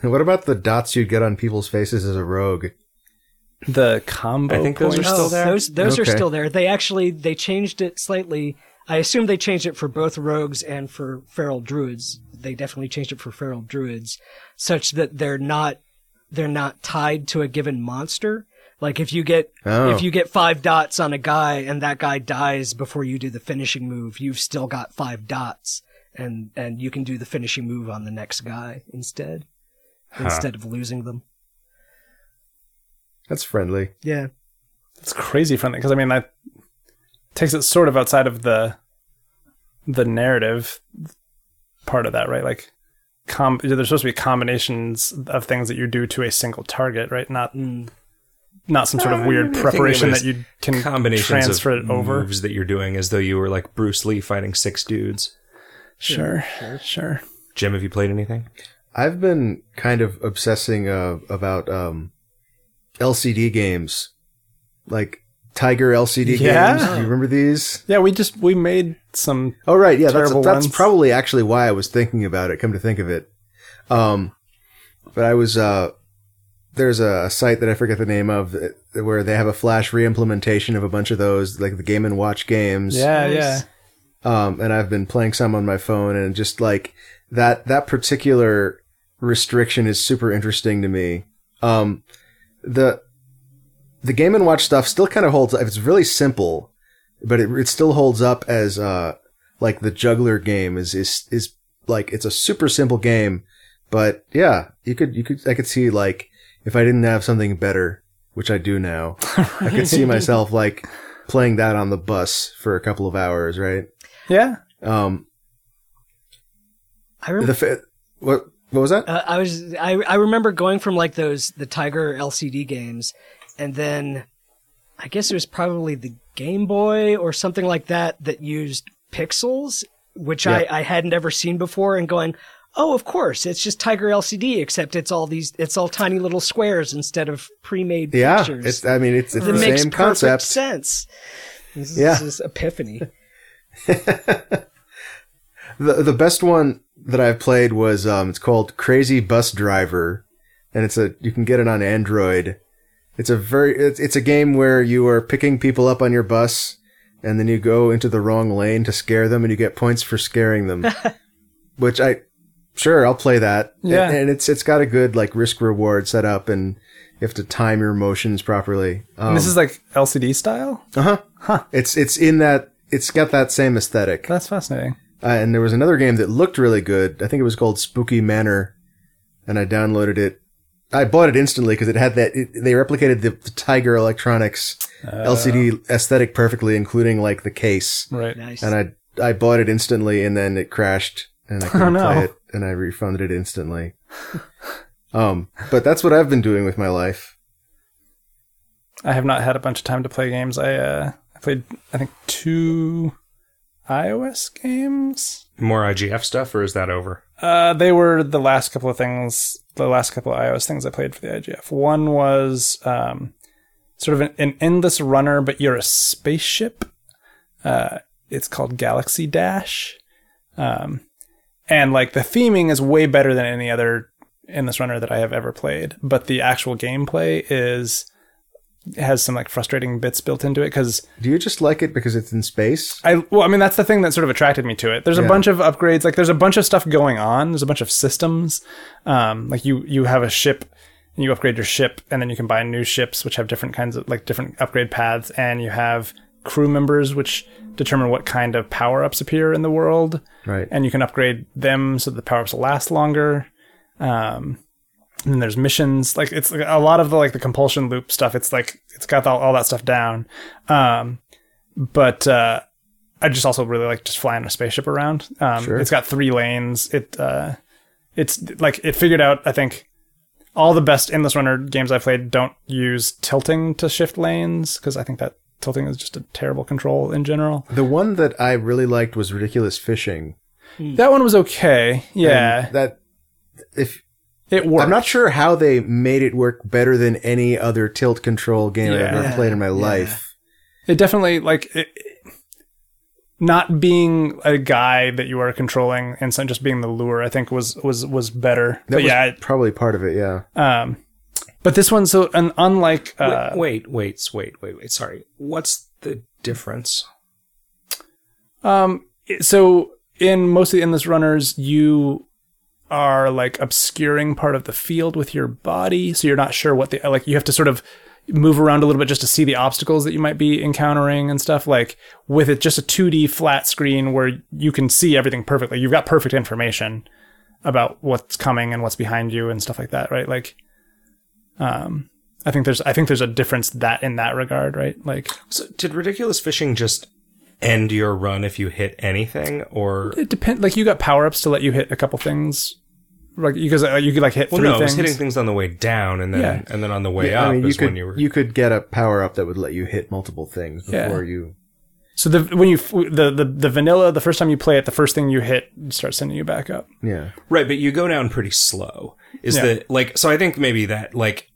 What about the dots you get on people's faces as a rogue? The combo I think those points? are still oh, there. Those, those okay. are still there. They actually, they changed it slightly. I assume they changed it for both rogues and for feral druids. They definitely changed it for feral druids such that they're not, they're not tied to a given monster. Like if you get, oh. if you get five dots on a guy and that guy dies before you do the finishing move, you've still got five dots and, and you can do the finishing move on the next guy instead. Huh. Instead of losing them. That's friendly. Yeah. That's crazy friendly, because I mean that takes it sort of outside of the the narrative part of that, right? Like com- there's supposed to be combinations of things that you do to a single target, right? Not mm. not some sort of weird preparation that you can combinations transfer of it over. Moves that you're doing as though you were like Bruce Lee fighting six dudes. Sure, sure, sure. Jim, have you played anything? I've been kind of obsessing uh, about um, L C D games, like Tiger L C D yeah. games. Do you remember these? Yeah, we just we made some. Oh right, yeah, that's that's ones. probably actually why I was thinking about it. Come to think of it, um, but I was uh, there's a site that I forget the name of where they have a Flash reimplementation of a bunch of those, like the Game and Watch games. Yeah, nice. yeah. Um, and I've been playing some on my phone, and just like that that particular restriction is super interesting to me. Um, the The Game and Watch stuff still kind of holds up. It's really simple, but it, it still holds up as, uh, like the Juggler game is, is, is like, it's a super simple game, but yeah, you could, you could, I could see like, if I didn't have something better, which I do now, right. I could see myself like playing that on the bus for a couple of hours, right? Yeah. Um, I remember. The, what, what was that? Uh, I was, I, I remember going from like those, the Tiger L C D games. And then I guess it was probably the Game Boy or something like that that used pixels, which yep. I, I hadn't ever seen before, and going, oh, of course, it's just Tiger L C D, except it's all these, it's all tiny little squares instead of pre-made yeah, pictures. Yeah, it's, I mean, it's, it's the same concept. It makes perfect sense. This is, yeah. this is epiphany. the, the best one that I've played was, um, it's called Crazy Bus Driver, and it's a, you can get it on Android. It's a very, it's, it's a game where you are picking people up on your bus and then you go into the wrong lane to scare them and you get points for scaring them, which I, sure, I'll play that. Yeah. And, and it's, it's got a good like risk reward set up and you have to time your motions properly. Um, and this is like L C D style? Uh-huh. Huh. It's, it's in that, it's got that same aesthetic. That's fascinating. Uh, and there was another game that looked really good. I think it was called Spooky Manor and I downloaded it. I bought it instantly because it had that. It, they replicated the, the Tiger Electronics uh, L C D aesthetic perfectly, including like the case. Right. Nice. And I I bought it instantly, and then it crashed, and I couldn't oh, no. play it, and I refunded it instantly. um, but that's what I've been doing with my life. I have not had a bunch of time to play games. I uh, I played I think two iOS games. More I G F stuff, or is that over? Uh, they were the last couple of things. The last couple of iOS things I played for the I G F. One was um, sort of an, an endless runner, but you're a spaceship. Uh, it's called Galaxy Dash. Um, and like the theming is way better than any other endless runner that I have ever played. But the actual gameplay is has some like frustrating bits built into it. Cause do you just like it because it's in space? I Well, I mean, that's the thing that sort of attracted me to it. There's yeah. a bunch of upgrades. Like there's a bunch of stuff going on. There's a bunch of systems. Um, like you, you have a ship and you upgrade your ship and then you can buy new ships, which have different kinds of like different upgrade paths. And you have crew members, which determine what kind of power ups appear in the world. Right. And you can upgrade them so that the power ups last longer. Um, And then there's missions, like it's like a lot of the like the compulsion loop stuff. It's like it's got all, all that stuff down, um, but uh, I just also really like just flying a spaceship around. Um, sure. It's got three lanes. It uh, it's like it figured out. I think all the best endless runner games I've played don't use tilting to shift lanes because I think that tilting is just a terrible control in general. The one that I really liked was Ridiculous Fishing. Mm. That one was okay. Yeah, and that if. It worked. I'm not sure how they made it work better than any other tilt control game yeah. I've ever played in my yeah. life. It definitely, like, it, not being a guy that you are controlling and so just being the lure, I think, was was, was better. That but was yeah, it, probably part of it, yeah. Um, but this one's so, and unlike... Uh, wait, wait, wait, wait, wait, sorry. What's the difference? Um, so, in most of the Endless Runners, you... are like obscuring part of the field with your body, so you're not sure what the like you have to sort of move around a little bit just to see the obstacles that you might be encountering and stuff. Like with it just a two D flat screen where you can see everything perfectly, you've got perfect information about what's coming and what's behind you and stuff like that, right? Like um I think there's I think there's a difference that in that regard, right? Like so did Ridiculous Fishing just end your run if you hit anything, or it depends. Like you got power ups to let you hit a couple things, like you guys, you could like hit well, three no, things. Hitting things on the way down, and then yeah. and then on the way yeah, up I mean, is could, when you were. You could get a power up that would let you hit multiple things before yeah. you. So the when you the, the the vanilla, the first time you play it, the first thing you hit starts sending you back up. Yeah, right. But you go down pretty slow. Is yeah. the like so? I think maybe that like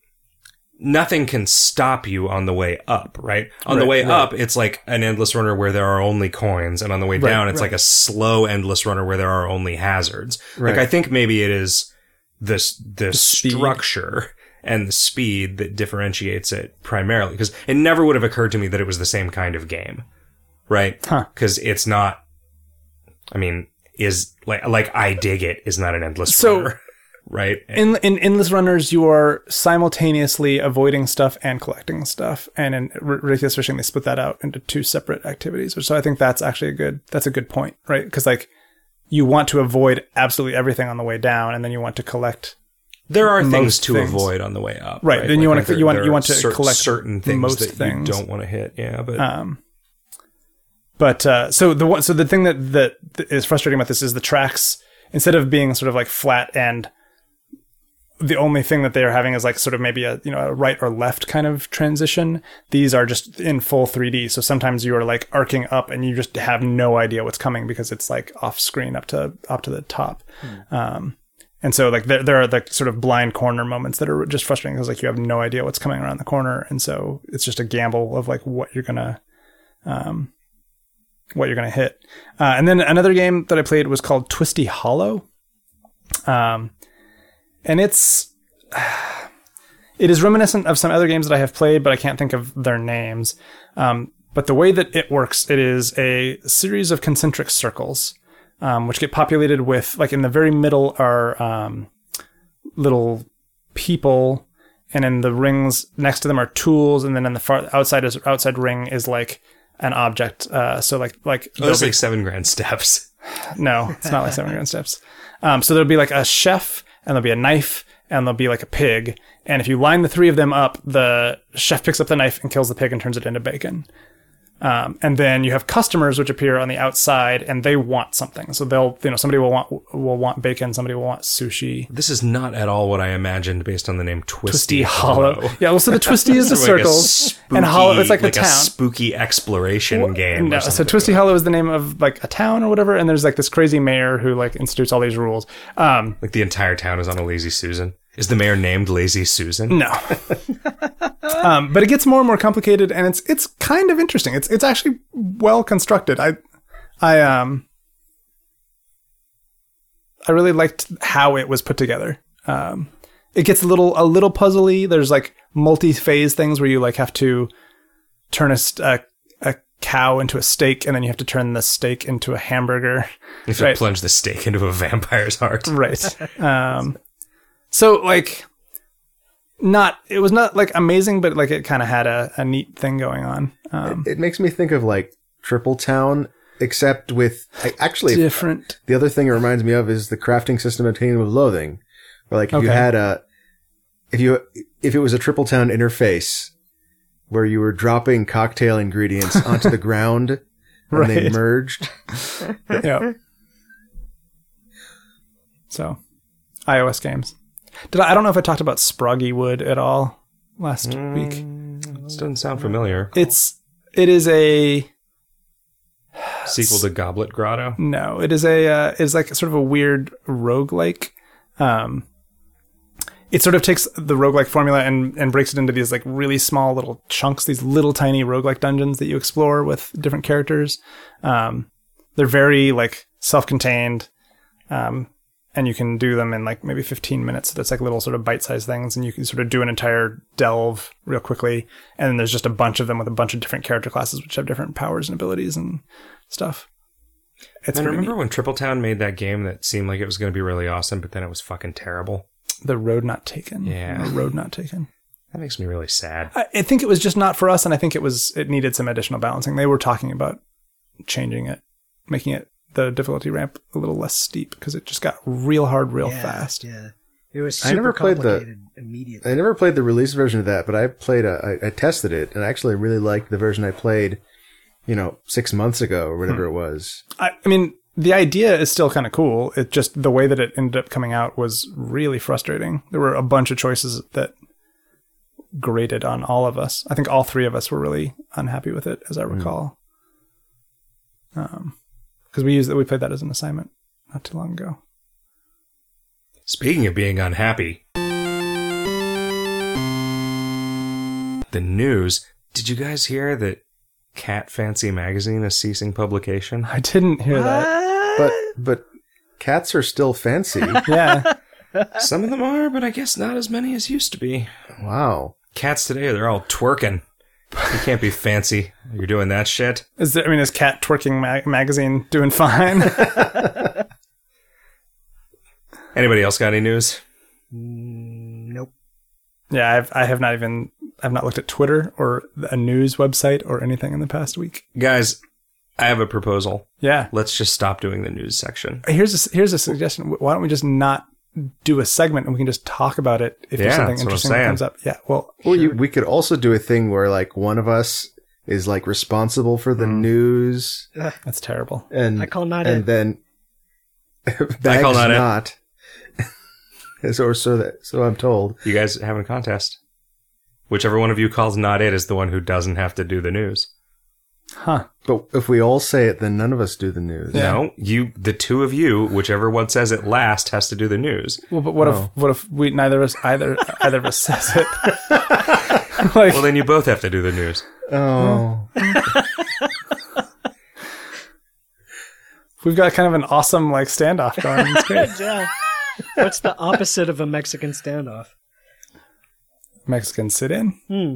nothing can stop you on the way up. Right on right, the way right. up, it's like an endless runner where there are only coins, and on the way right, down, it's right. like a slow endless runner where there are only hazards. Right. Like I think maybe it is this the, the structure. Speed. And the speed that differentiates it primarily, because it never would have occurred to me that it was the same kind of game, right? Because huh. it's not. I mean, is like like I dig it is not an endless so, runner, right? In in endless runners, you are simultaneously avoiding stuff and collecting stuff, and in Ridiculous Fishing, they split that out into two separate activities. So I think that's actually a good that's a good point, right? Because like you want to avoid absolutely everything on the way down, and then you want to collect. There are things to things. avoid on the way up, right? right? Then like you want to you want you want to cer- collect certain things most that things. you don't want to hit, yeah. But um, but uh, so the one so the thing that that is frustrating about this is the tracks, instead of being sort of like flat, and the only thing that they are having is like sort of maybe a you know a right or left kind of transition. These are just in full three D, so sometimes you are like arcing up, and you just have no idea what's coming because it's like off screen up to up to the top. Mm. Um, And so, like, there, there are, like, sort of blind corner moments that are just frustrating because, like, you have no idea what's coming around the corner. And so it's just a gamble of, like, what you're going to um, what you're going to hit. Uh, and then another game that I played was called Twisty Hollow. Um, and it's... It is reminiscent of some other games that I have played, but I can't think of their names. Um, but the way that it works, it is a series of concentric circles. Um, which get populated with, like, in the very middle are um, little people, and in the rings next to them are tools, and then in the far outside is outside ring is like an object. Uh, so like like oh, that's be, like seven grand steps. No, it's not like seven grand steps. Um, so there'll be like a chef, and there'll be a knife, and there'll be like a pig, and if you line the three of them up, the chef picks up the knife and kills the pig and turns it into bacon. Um, and then you have customers which appear on the outside, and they want something. So they'll, you know, somebody will want will want bacon, somebody will want sushi. This is not at all what I imagined based on the name Twisty, Twisty Hollow. Hollow. Yeah, well, so the Twisty is the like circles, spooky, and Hollow it's like the like town. A spooky exploration well, game. No, or so Twisty Hollow is the name of like a town or whatever, and there's like this crazy mayor who like institutes all these rules. Um, like the entire town is on a Lazy Susan. Is the mayor named Lazy Susan? No. um, but it gets more and more complicated, and it's it's kind of interesting. It's it's actually well constructed. I I um I really liked how it was put together. Um, it gets a little a little puzzly. There's like multi-phase things where you like have to turn a a, a cow into a steak, and then you have to turn the steak into a hamburger. If you right. plunge the steak into a vampire's heart. Right. Um So, like, not, it was not, like, amazing, but, like, it kind of had a, a neat thing going on. Um, it, it makes me think of, like, Triple Town, except with, like, actually, different. The other thing it reminds me of is the crafting system obtained with loathing. Where, like, if okay. you had a, if you, if it was a Triple Town interface where you were dropping cocktail ingredients onto the ground and right. they merged. yeah. So, iOS games. Did I, I don't know if I talked about Sproggy Wood at all last mm, week. This doesn't sound familiar. It's it is a sequel to Goblet Grotto. No, it is a uh, it's like sort of a weird roguelike. Um, it sort of takes the roguelike formula and and breaks it into these like really small little chunks, these little tiny roguelike dungeons that you explore with different characters. Um, they're very like self-contained. Um, And you can do them in like maybe fifteen minutes. So that's like little sort of bite-sized things. And you can sort of do an entire delve real quickly. And then there's just a bunch of them with a bunch of different character classes, which have different powers and abilities and stuff. It's and I remember neat. when Triple Town made that game that seemed like it was going to be really awesome, but then it was fucking terrible. The Road Not Taken. Yeah. The Road Not Taken. That makes me really sad. I, I think it was just not for us. And I think it was, it needed some additional balancing. They were talking about changing it, making it. The difficulty ramp a little less steep because it just got real hard real yeah, fast. Yeah, it was super I never played complicated the, immediately. I never played the release version of that, but I played a, I, I tested it, and I actually really liked the version I played, you know, six months ago or whatever hmm. it was. I, I mean, the idea is still kind of cool. It just, the way that it ended up coming out was really frustrating. There were a bunch of choices that grated on all of us. I think all three of us were really unhappy with it, as I recall. Hmm. Um, because we used that, we played that as an assignment not too long ago. Speaking of being unhappy, the news. Did you guys hear that Cat Fancy Magazine is ceasing publication? I didn't hear what? that. But but cats are still fancy. Yeah. Some of them are, but I guess not as many as used to be. Wow. Cats today, they're all twerking. You can't be fancy. You're doing that shit. Is there, I mean, is Cat Twerking mag- Magazine doing fine? Anybody else got any news? Nope. Yeah, I've, I have not even... I've not looked at Twitter or a news website or anything in the past week. Guys, I have a proposal. Yeah. Let's just stop doing the news section. Here's a, here's a suggestion. Why don't we just not do a segment and we can just talk about it if yeah, there's something interesting that comes up? Yeah. Well, well sure. you, we could also do a thing where like one of us is like responsible for the mm. news. Ugh, that's terrible. And I call not and it. Then I call not, not it. so, so, that, so I'm told. You guys have a contest. Whichever one of you calls not it is the one who doesn't have to do the news. Huh. But if we all say it, then none of us do the news. Yeah. No, you, the two of you, whichever one says it last has to do the news. Well, but what oh. if what if we neither of us either either of us says it? Like, well, then you both have to do the news. Oh. We've got kind of an awesome like standoff going. Yeah. What's the opposite of a Mexican standoff? Mexican sit-in? Hmm.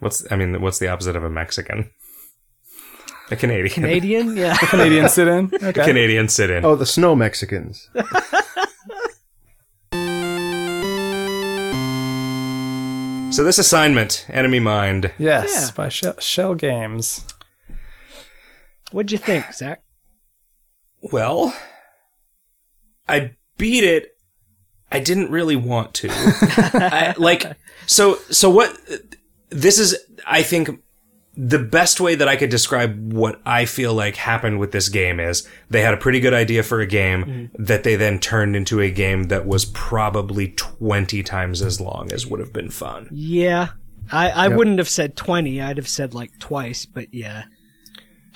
What's, I mean, what's the opposite of a Mexican? A Canadian. Canadian, yeah. A Canadian sit-in? Okay. A Canadian sit-in. Oh, the snow Mexicans. So this assignment, Enemy Mind. Yes, yeah. by Shell, Shell Games. What'd you think, Zach? Well, I beat it. I didn't really want to. I, like, so, so what, this is, I think, the best way that I could describe what I feel like happened with this game is they had a pretty good idea for a game mm-hmm. that they then turned into a game that was probably twenty times as long as would have been fun. Yeah. I, I yep. wouldn't have said twenty. I'd have said like twice, but yeah.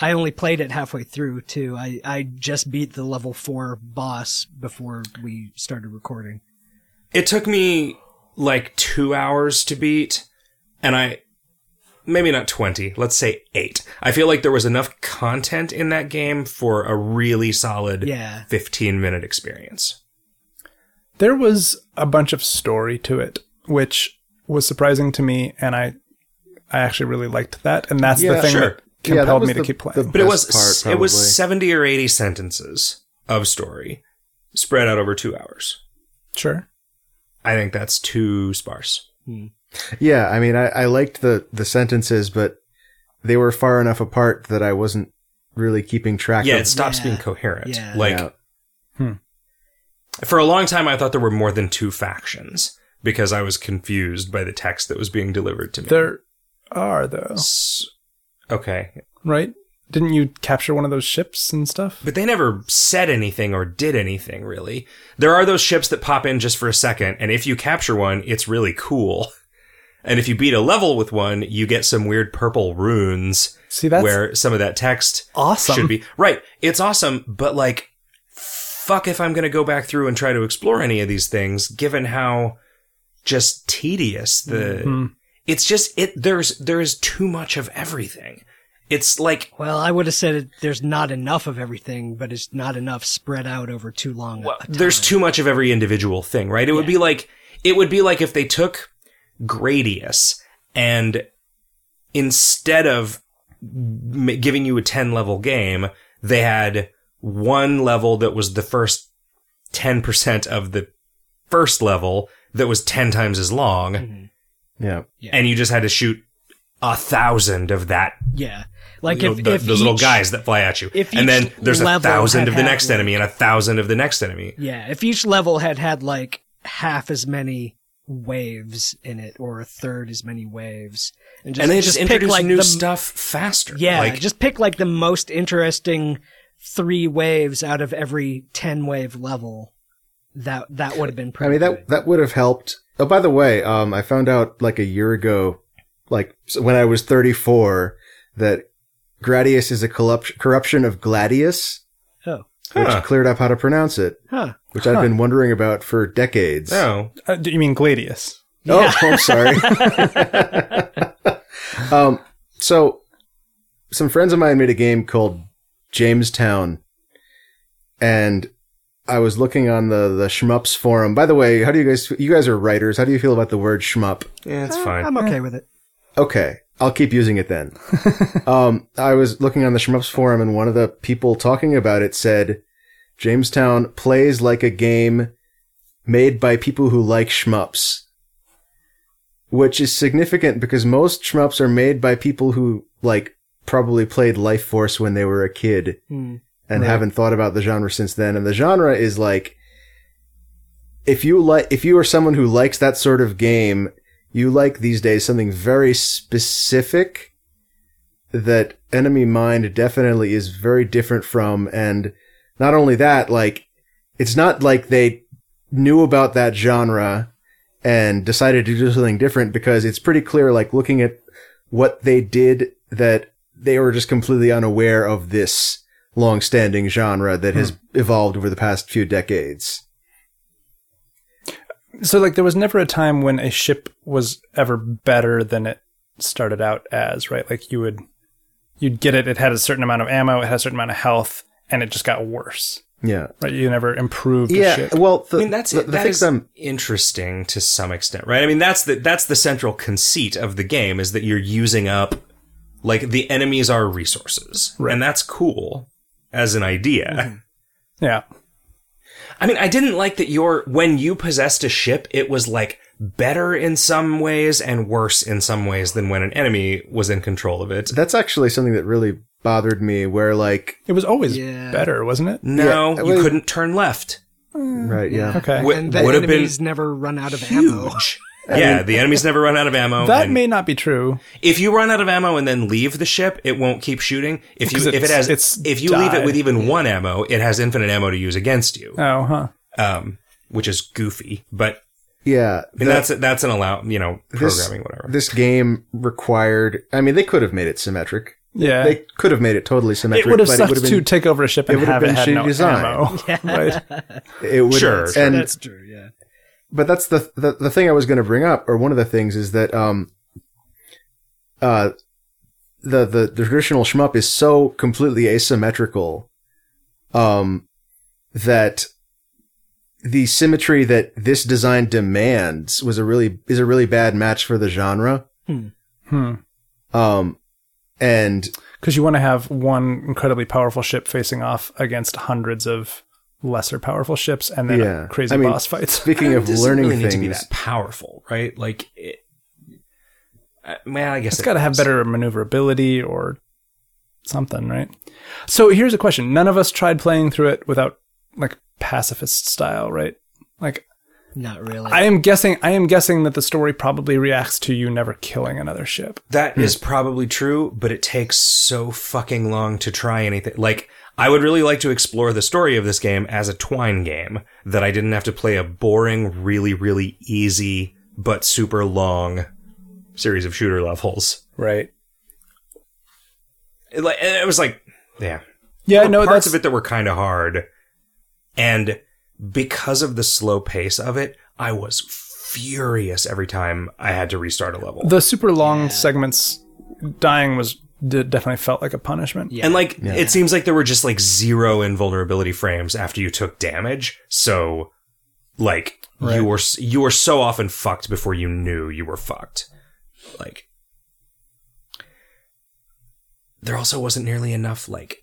I only played it halfway through, too. I, I just beat the level four boss before we started recording. It took me, like, two hours to beat, and I... Maybe not twenty, let's say eight. I feel like there was enough content in that game for a really solid yeah. fifteen-minute experience. There was a bunch of story to it, which was surprising to me, and I I actually really liked that, and that's yeah, the thing sure. that... compelled yeah, me the, to keep playing. But it was part, it was seventy or eighty sentences of story spread out over two hours. Sure. I think that's too sparse. Hmm. Yeah, I mean, I, I liked the, the sentences, but they were far enough apart that I wasn't really keeping track yeah, of it. Yeah, it stops being coherent. Yeah. Like, yeah. Hmm. For a long time, I thought there were more than two factions because I was confused by the text that was being delivered to me. There are, though. So, okay. Right? Didn't you capture one of those ships and stuff? But they never said anything or did anything, really. There are those ships that pop in just for a second, and if you capture one, it's really cool. And if you beat a level with one, you get some weird purple runes. See, that's where some of that text awesome. Should be. Right. It's awesome, but like, fuck if I'm going to go back through and try to explore any of these things, given how just tedious the... Mm-hmm. It's just it. There's there is too much of everything. It's like well, I would have said it, there's not enough of everything, but it's not enough spread out over too long. Well, a time. There's too much of every individual thing, right? It yeah. would be like it would be like if they took Gradius and instead of giving you a ten level game, they had one level that was the first ten percent of the first level that was ten times as long. Mm-hmm. Yeah. yeah, and you just had to shoot a thousand of that. Yeah, like if, know, the, if those each, little guys that fly at you, if and then there's a thousand of the next like, enemy and a thousand of the next enemy. Yeah, if each level had had like half as many waves in it, or a third as many waves, and just and they just, just introduce like new the, stuff faster. Yeah, like, just pick like the most interesting three waves out of every ten wave level. That that would have been. Pretty I mean that good. That would have helped. Oh, by the way, um, I found out like a year ago, like when I was thirty-four, that Gradius is a corruption of Gladius, oh. huh. which cleared up how to pronounce it, huh. which huh. I've been wondering about for decades. Oh, uh, do you mean Gladius? Oh, yeah. I'm sorry. um, so, some friends of mine made a game called Jamestown, and I was looking on the, the shmups forum. By the way, how do you guys, you guys are writers. How do you feel about the word shmup? Yeah, it's uh, fine. I'm okay yeah. with it. Okay. I'll keep using it then. um, I was looking on the shmups forum, and one of the people talking about it said, Jamestown plays like a game made by people who like shmups, which is significant because most shmups are made by people who, like, probably played Life Force when they were a kid. Mm. And right. haven't thought about the genre since then. And the genre is like, if you like, if you are someone who likes that sort of game, you like these days something very specific that Enemy Mind definitely is very different from. And not only that, like, it's not like they knew about that genre and decided to do something different, because it's pretty clear, like, looking at what they did, that they were just completely unaware of this long-standing genre that has hmm. evolved over the past few decades. So, like, there was never a time when a ship was ever better than it started out as, right? Like, you would, you'd get it, it had a certain amount of ammo, it had a certain amount of health, and it just got worse. Yeah. Right? You never improved the yeah, ship. Yeah, well, the, I mean, that's, the, the that is I'm... interesting to some extent, right? I mean, that's the, that's the central conceit of the game, is that you're using up, like, the enemies are resources. Right. And that's cool. As an idea. Mm-hmm. Yeah. I mean, I didn't like that your, when you possessed a ship, it was like better in some ways and worse in some ways than when an enemy was in control of it. That's actually something that really bothered me, where, like, it was always yeah. better, wasn't it? No, yeah, it was, you couldn't turn left. Right, yeah. Okay. W- and the would enemies have been never run out of huge. ammo. Yeah, the enemies never run out of ammo. That may not be true. If you run out of ammo and then leave the ship, it won't keep shooting. If you if it has if you died. leave it with even one ammo, it has infinite ammo to use against you. Oh, huh. Um, which is goofy, but yeah, I mean, that, that's that's an allow. You know, programming this, whatever. This game required. I mean, they could have made it symmetric. Yeah, they could have made it totally symmetric. It would have sucked would have been, to take over a ship and it have, have it had no design. ammo. Yeah. Right? It would. Sure, and that's true. Yeah. But that's the, the the thing I was going to bring up, or one of the things, is that um, uh, the, the the traditional shmup is so completely asymmetrical, um, that the symmetry that this design demands was a really is a really bad match for the genre. Hmm. Hmm. Um, and because you want to have one incredibly powerful ship facing off against hundreds of lesser powerful ships, and then yeah. crazy I mean, boss fights. Speaking of learning really things, it doesn't need to be that powerful, right? Like, it, uh, well, I guess it's it got to have better maneuverability or something, right? So here's a question: none of us tried playing through it without, like, pacifist style, right? Like, not really. I am guessing. I am guessing that the story probably reacts to you never killing another ship. That hmm. is probably true, but it takes so fucking long to try anything. Like, I would really like to explore the story of this game as a Twine game, that I didn't have to play a boring, really, really easy, but super long series of shooter levels. Right. It, like, it was like, yeah. Yeah, there no, parts that's... of it that were kind of hard. And because of the slow pace of it, I was furious every time I had to restart a level. The super long yeah. segments, dying was... It definitely felt like a punishment. Yeah. And, like, yeah. it seems like there were just, like, zero invulnerability frames after you took damage. So, like, right. you were you were so often fucked before you knew you were fucked. Like, there also wasn't nearly enough, like,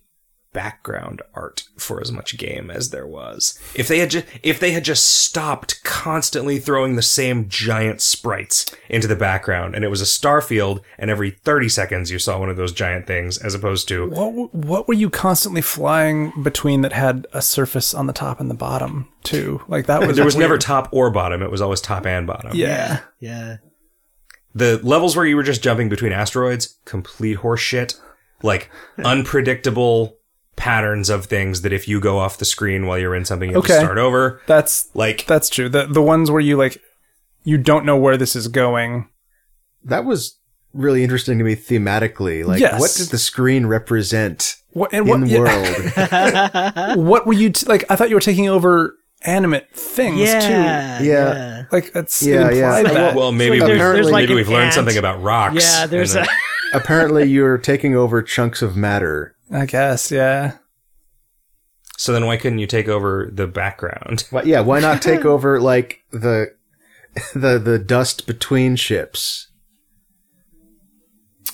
background art for as much game as there was. If they had just if they had just stopped constantly throwing the same giant sprites into the background, and it was a starfield, and every thirty seconds you saw one of those giant things, as opposed to what what were you constantly flying between that had a surface on the top and the bottom too? Like, that was there was weird. Never top or bottom. It was always top and bottom. Yeah, yeah. The levels where you were just jumping between asteroids, complete horseshit. Like, unpredictable patterns of things that if you go off the screen while you're in something, you have okay. to start over. That's like that's true. The the ones where you like you don't know where this is going. That was really interesting to me thematically. Like, yes. What did the screen represent what, and what, in the yeah. world? What were you t- like? I thought you were taking over animate things yeah, too. Yeah, yeah. Like that's yeah, yeah. Like, that. Well, maybe so we've, maybe like we've learned ant. something about rocks. Yeah, there's a. Apparently, you're taking over chunks of matter. I guess, yeah. So then, why couldn't you take over the background? Well, yeah, why not take over like the the the dust between ships?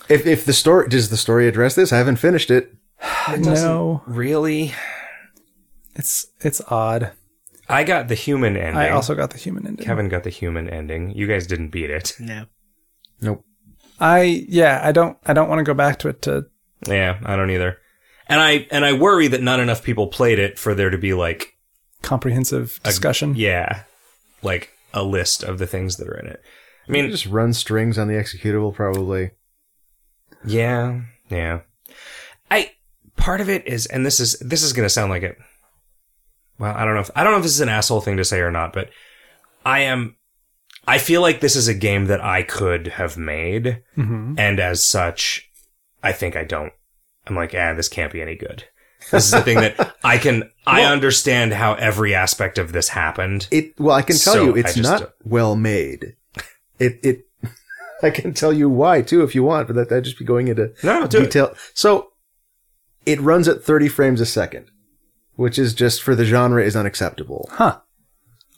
If if the story does the story address this, I haven't finished it. It no, really. It's it's odd. I got the human ending. I also got the human ending. Kevin got the human ending. You guys didn't beat it. No. Nope. I yeah, I don't I don't want to go back to it to Yeah, I don't either. And I and I worry that not enough people played it for there to be like comprehensive discussion. A, yeah. Like a list of the things that are in it. I mean, just run strings on the executable probably. Yeah. Yeah. I part of it is and this is this is going to sound like it. Well, I don't know if I don't know if this is an asshole thing to say or not, but I am I feel like this is a game that I could have made, mm-hmm. and as such, I think I don't. I'm like, ah, eh, this can't be any good. This is the thing that I can well, I understand how every aspect of this happened. It well, I can tell so you it's just, not uh, well made. It it I can tell you why too if you want, but that that'd just be going into no, detail. It. So it runs at thirty frames a second. Which is just for the genre is unacceptable. Huh.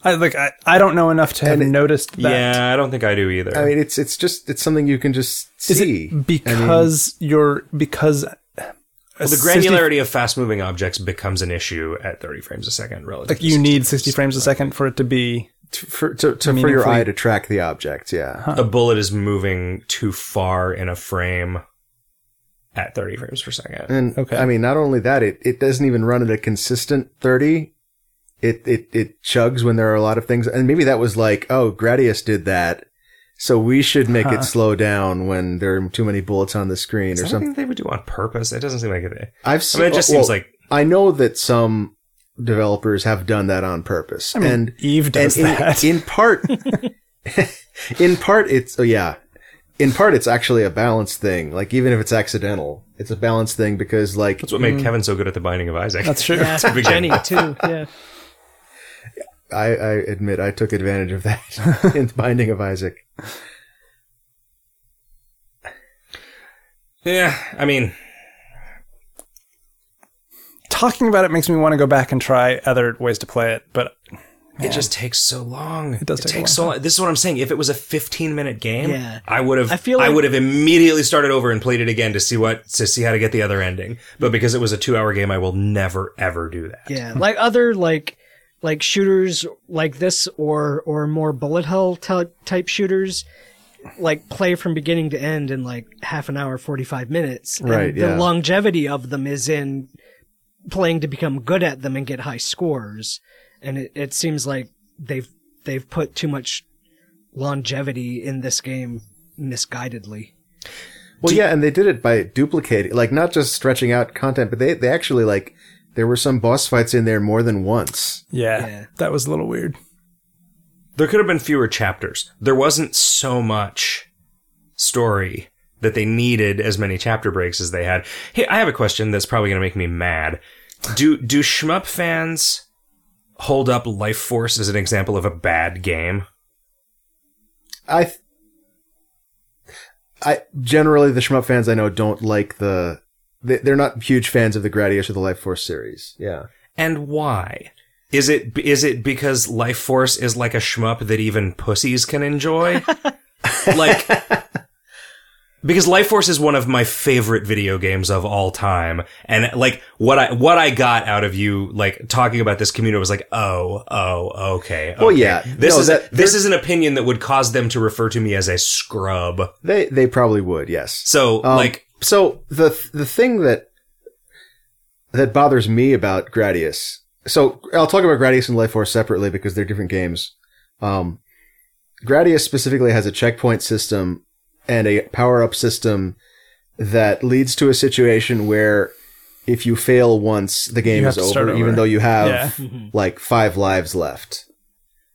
I like I, I don't know enough to have it, noticed that. Yeah, I don't think I do either. I mean it's it's just it's something you can just is see. It because I mean, you're because well, the granularity sixty, of fast moving objects becomes an issue at thirty frames a second relative like to you need sixty frames a second for it to be to, for to, to for your eye to track the object, yeah. Huh. A bullet is moving too far in a frame. At thirty frames per second. And okay. I mean, not only that, it, it doesn't even run at a consistent thirty. It, it, it chugs when there are a lot of things. And maybe that was like, oh, Gradius did that. So we should make huh. it slow down when there are too many bullets on the screen Is or something. They would do on purpose. It doesn't seem like it. I've seen, I mean, it just well, seems like. I know that some developers have done that on purpose. I mean, and Eve does and that. In, in part, in part, it's, oh yeah. In part, it's actually a balance thing. Like, even if it's accidental, it's a balance thing because, like... That's what made mm. Kevin so good at The Binding of Isaac. That's true. Yeah, it's Jenny, too. Yeah. I, I admit I took advantage of that in The Binding of Isaac. Yeah, I mean... Talking about it makes me want to go back and try other ways to play it, but... It yeah. just takes so long. It does it take takes so long. This is what I'm saying. If it was a fifteen minute game, yeah. I would have I, feel like I would have immediately started over and played it again to see what to see how to get the other ending. But because it was a two hour game, I will never ever do that. Yeah, like other like like shooters like this or or more bullet hell t- type shooters, like play from beginning to end in like half an hour, forty-five minutes. Right. And yeah. The longevity of them is in playing to become good at them and get high scores. And it, it seems like they've they've put too much longevity in this game misguidedly. Well, yeah, and they did it by duplicating, like not just stretching out content, but they, they actually like there were some boss fights in there more than once. Yeah, yeah, that was a little weird. There could have been fewer chapters. There wasn't so much story that they needed as many chapter breaks as they had. Hey, I have a question that's probably going to make me mad. Do do shmup fans hold up Life Force as an example of a bad game? I, th- I generally the shmup fans I know don't like the. They, they're not huge fans of the Gradius or the Life Force series. Yeah, and why? Is it is it because Life Force is like a shmup that even pussies can enjoy? Like, because Life Force is one of my favorite video games of all time. And like what I, what I got out of you, like talking about this community was like, oh, oh, okay. okay. Well, yeah. This no, is, that, this is an opinion that would cause them to refer to me as a scrub. They, they probably would. Yes. So um, like, so the, the thing that, that bothers me about Gradius. So I'll talk about Gradius and Life Force separately because they're different games. Um, Gradius specifically has a checkpoint system and a power-up system that leads to a situation where if you fail once, the game is over, over, even though you have, yeah. like, five lives left.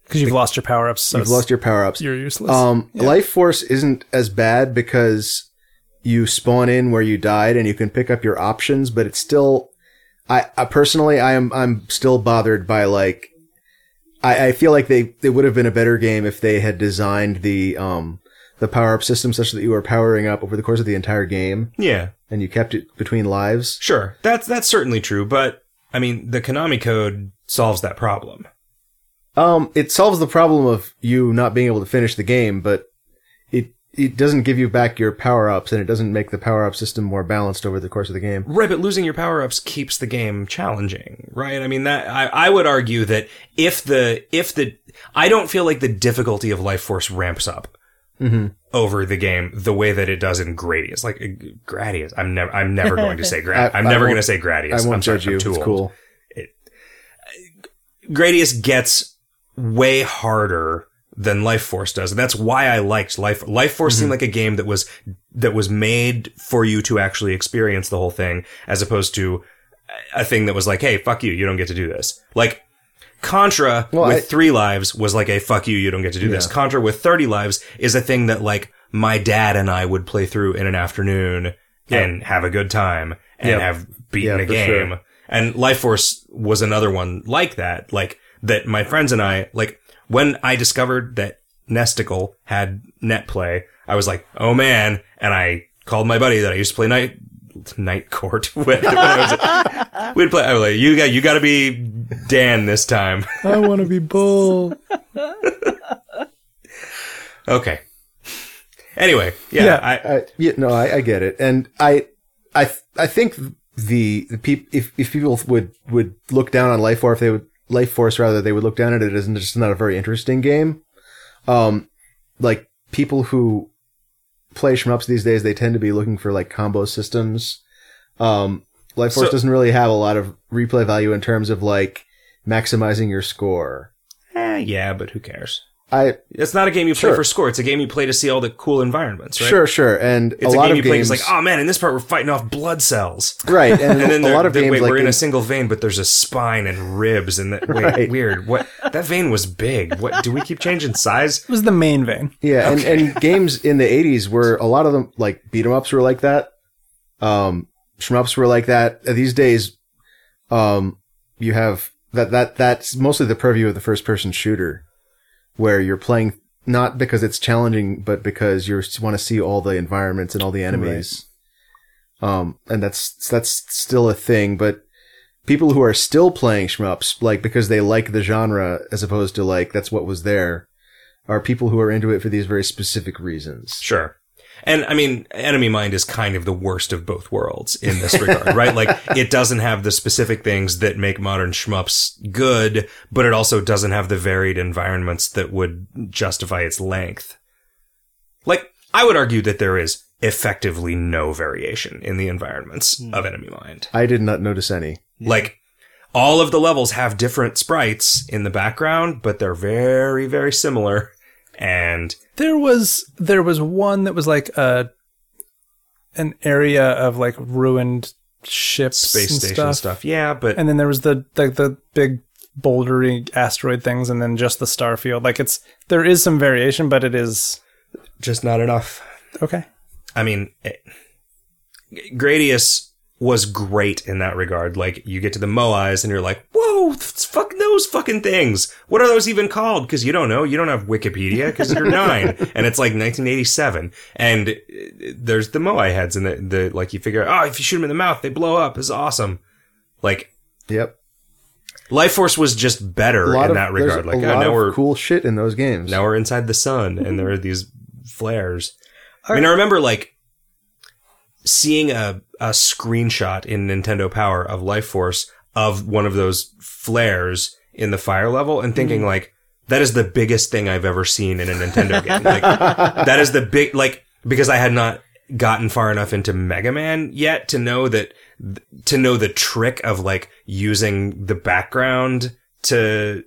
Because you've the, lost your power-ups. So you've lost your power-ups. You're useless. Um, yeah. Life Force isn't as bad because you spawn in where you died and you can pick up your options, but it's still... I, I personally, I am, I'm still bothered by, like... I, I feel like they, they would have been a better game if they had designed the um the power-up system such that you were powering up over the course of the entire game. Yeah. And you kept it between lives. Sure. That's, that's certainly true, but, I mean, the Konami code solves that problem. Um, it solves the problem of you not being able to finish the game, but it it doesn't give you back your power-ups, and it doesn't make the power-up system more balanced over the course of the game. Right, but losing your power-ups keeps the game challenging, right? I mean, that I, I would argue that if the... if the I don't feel like the difficulty of Life Force ramps up mm-hmm. over the game the way that it does in Gradius. Like, Gradius. I'm never I'm never going to say Gradius. I'm I never going to say Gradius. I won't judge you. Too it's old. Cool. It, Gradius gets... way harder than Life Force does. And that's why I liked Life Life Force mm-hmm. seemed like a game that was that was made for you to actually experience the whole thing, as opposed to a thing that was like, hey, fuck you, you don't get to do this. Like Contra well, with I, three lives was like a fuck you, you don't get to do yeah. this. Contra with thirty lives is a thing that like my dad and I would play through in an afternoon yeah. and have a good time and yeah. have beaten yeah, a game. Sure. And Life Force was another one like that. Like that my friends and I, like, when I discovered that Nesticle had net play, I was like, oh, man. And I called my buddy that I used to play Night night Court with. When I was, we'd play. I was like, you got, you got to be Dan this time. I want to be Bull. Okay. Anyway. Yeah. yeah I, I yeah, No, I, I get it. And I, I, I think the, the people, if, if people would, would look down on Life or if they would, Life Force, rather, they would look down at it as just not a very interesting game. Um, like, people who play shmups these days, they tend to be looking for, like, combo systems. Um, Life Force so, doesn't really have a lot of replay value in terms of, like, maximizing your score. Eh, yeah, but who cares? I It's not a game you play sure. for score. It's a game you play to see all the cool environments, right? Sure, sure. And it's a, a lot game of you games... play, it's like, oh, man, in this part, we're fighting off blood cells. Right. And, and then a lot of games... Wait, like we're in, in a single vein, but there's a spine and ribs. And that, wait, right. weird. What? That vein was big. What? Do we keep changing size? It was the main vein. Yeah, okay. and, and games in the eighties were... A lot of them, like, beat-em-ups were like that. Um, shmups were like that. These days, um, you have... that that That's mostly the purview of the first-person shooter, where you're playing not because it's challenging, but because you want to see all the environments and all the enemies. Right. Um, and that's that's still a thing, but people who are still playing shmups, like because they like the genre as opposed to like that's what was there, are people who are into it for these very specific reasons. Sure. And I mean, Enemy Mind is kind of the worst of both worlds in this regard, right? Like, it doesn't have the specific things that make modern shmups good, but it also doesn't have the varied environments that would justify its length. Like, I would argue that there is effectively no variation in the environments mm. of Enemy Mind. I did not notice any. Like, all of the levels have different sprites in the background, but they're very, very similar. And there was there was one that was like a an area of like ruined ships, space and station stuff. stuff. Yeah, but and then there was the like the, the big bouldery asteroid things, and then just the starfield. Like it's there is some variation, but it is just not enough. Okay, I mean, it, Gradius was great in that regard. Like you get to the Moais, and you're like, whoa. Fuck those fucking things. What are those even called? Because you don't know. You don't have Wikipedia because you're nine. And it's like nineteen eighty-seven. And there's the Moai heads. And the, the like you figure, oh, if you shoot them in the mouth, they blow up. It's awesome. Like, yep. Life Force was just better in of, that regard. Like, a lot oh, now of we're cool shit in those games. Now we're inside the sun and there are these flares. All I mean, right. I remember like seeing a, a screenshot in Nintendo Power of Life Force of one of those flares in the fire level and thinking mm-hmm. like, that is the biggest thing I've ever seen in a Nintendo game. Like, that is the big, like, because I had not gotten far enough into Mega Man yet to know that, to know the trick of like using the background to,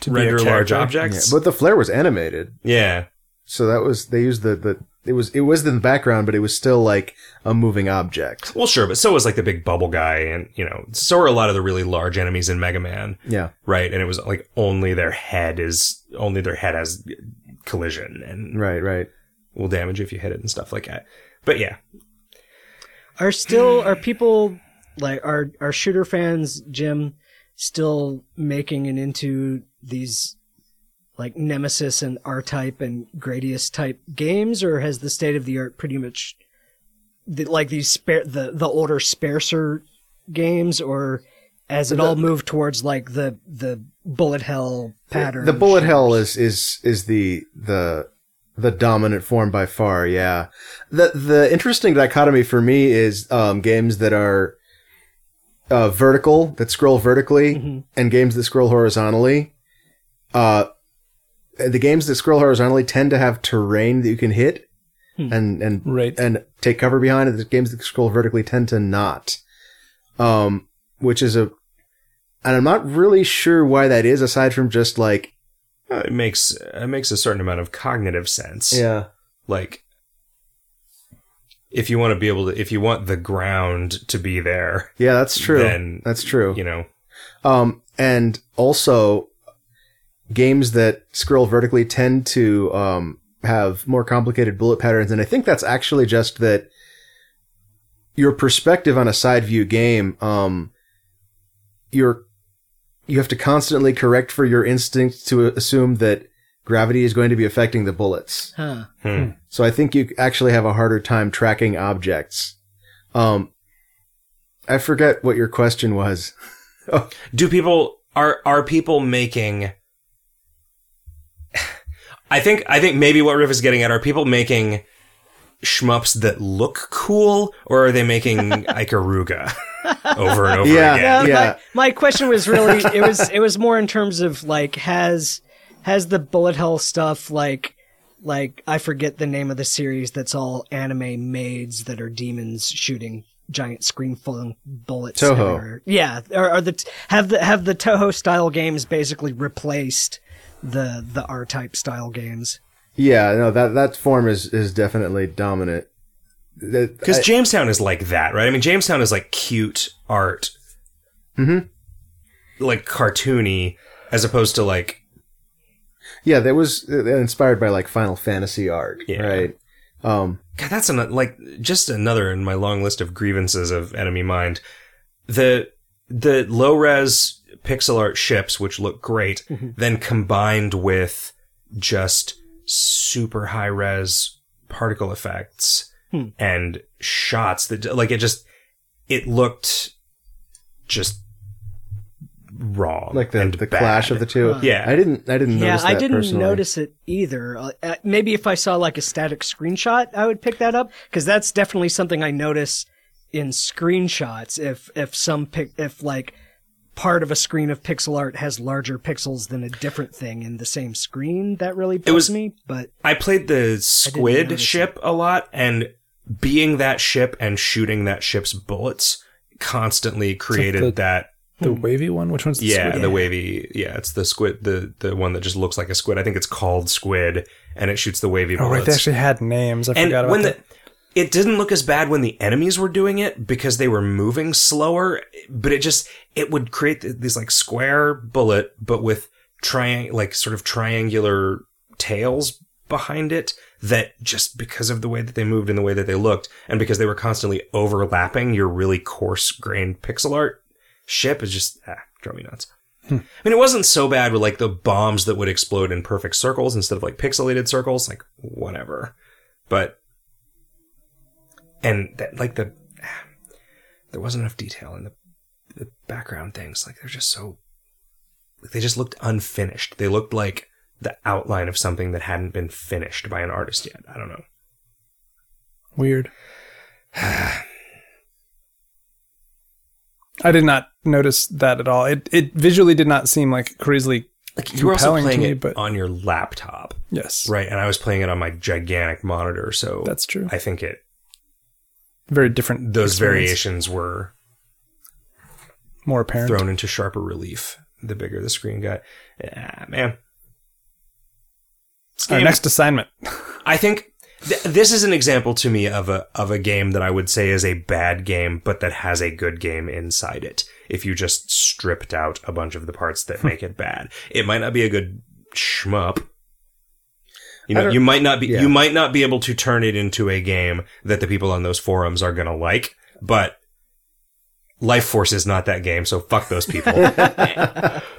to render large objects. Yeah, but the flare was animated. Yeah. So that was, they used the, the, It was it was in the background, but it was still like a moving object. Well, sure, but so was like the big bubble guy, and you know, so are a lot of the really large enemies in Mega Man. Yeah, right. And it was like only their head is only their head has collision, and right, right, will damage if you hit it and stuff like that. But yeah, are still are people like are are shooter fans, Jim, still making it into these like Nemesis and R-Type and Gradius type games, or has the state of the art pretty much the, like these spare, the, the older sparser games, or has it the, all moved towards like the, the bullet hell pattern? The bullet shows? hell is, is, is the, the, the dominant form by far. Yeah. The, the interesting dichotomy for me is, um, games that are, uh, vertical, that scroll vertically, mm-hmm. and games that scroll horizontally. Uh, The games that scroll horizontally tend to have terrain that you can hit and and right. and take cover behind, and the games that scroll vertically tend to not. Um, which is a... And I'm not really sure why that is, aside from just, like... Uh, it makes it makes a certain amount of cognitive sense. Yeah. Like, if you want to be able to... If you want the ground to be there... Yeah, that's true. Then, that's true. You know. Um, and also... Games that scroll vertically tend to um, have more complicated bullet patterns, and I think that's actually just that your perspective on a side view game, um, you're you have to constantly correct for your instinct to assume that gravity is going to be affecting the bullets. Huh. Hmm. So I think you actually have a harder time tracking objects. Um, I forget what your question was. oh. Do people are are people making? I think I think maybe what Riff is getting at, are people making shmups that look cool, or are they making Ikaruga over and over yeah, again? Yeah, yeah. My, my question was really it was it was more in terms of like has has the bullet hell stuff like like I forget the name of the series that's all anime maids that are demons shooting giant screen full bullets. Toho. Or, yeah, are, are the have the have the Toho style games basically replaced the the R-Type style games? Yeah, no, that that form is is definitely dominant. Because Jamestown is like that, right? I mean, Jamestown is like cute art, mm-hmm. like cartoony, as opposed to like... Yeah, that was inspired by like Final Fantasy art, yeah. right? Um, God, that's an, like just another in my long list of grievances of Enemy Mind. The the low res pixel art ships, which look great, mm-hmm. then combined with just super high res particle effects hmm. and shots that like it just it looked just raw, like the, and the clash of the two. Uh, yeah, I didn't, I didn't yeah, notice that. Yeah, I didn't personally. notice it either. Uh, maybe if I saw like a static screenshot, I would pick that up, because that's definitely something I notice in screenshots. If if some pic, if like. part of a screen of pixel art has larger pixels than a different thing in the same screen, that really bugs me. But I played the squid ship a lot, and being that ship and shooting that ship's bullets constantly created like the, that the wavy one. Which one's the yeah, squid? the wavy? Yeah, it's the squid, the the one that just looks like a squid. I think it's called squid, and it shoots the wavy oh, bullets. Oh, right, they actually had names. I and forgot about when that. The, It didn't look as bad when the enemies were doing it because they were moving slower, but it just, it would create these like square bullet, but with triang, like sort of triangular tails behind it, that just because of the way that they moved and the way that they looked, and because they were constantly overlapping your really coarse grained pixel art ship, is just, ah, drove me nuts. Hmm. I mean, it wasn't so bad with like the bombs that would explode in perfect circles instead of like pixelated circles, like whatever, but... And that, like the, there wasn't enough detail in the, the background things. Like they're just so, like they just looked unfinished. They looked like the outline of something that hadn't been finished by an artist yet. I don't know. Weird. I did not notice that at all. It it visually did not seem like crazily like you were also playing me, it but... on your laptop. Yes. Right, and I was playing it on my gigantic monitor. So that's true. I think it. Very different. Those experience. variations were more apparent, thrown into sharper relief the bigger the screen got. Ah, man. Our next assignment. I think Th- this is an example to me of a of a game that I would say is a bad game, but that has a good game inside it. If you just stripped out a bunch of the parts that make it bad, it might not be a good shmup. You know, you might not be yeah. you might not be able to turn it into a game that the people on those forums are going to like, but Life Force is not that game, so fuck those people.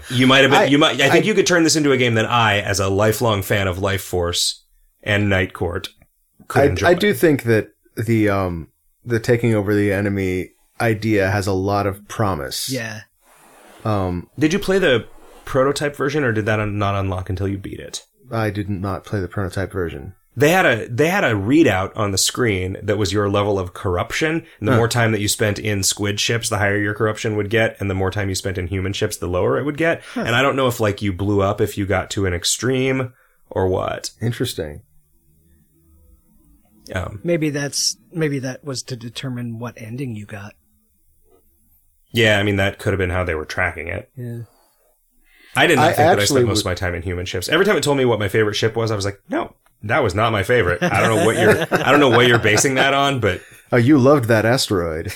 You might have been, I, you might, I think I, you could turn this into a game that I, as a lifelong fan of Life Force and Night Court, could I, enjoy. I do think that the, um, the taking over the enemy idea has a lot of promise. Yeah. Um, did you play the prototype version, or did that not unlock until you beat it? I did not play the prototype version. They had a they had a readout on the screen that was your level of corruption. And the huh. more time that you spent in squid ships, the higher your corruption would get, and the more time you spent in human ships, the lower it would get. Huh. And I don't know if like you blew up if you got to an extreme or what. Interesting. Um, maybe that's maybe that was to determine what ending you got. Yeah, I mean that could have been how they were tracking it. Yeah. I did not I think that I spent most would... of my time in human ships. Every time it told me what my favorite ship was, I was like, no. That was not my favorite. I don't know what you're. I don't know what you're basing that on, but oh, you loved that asteroid.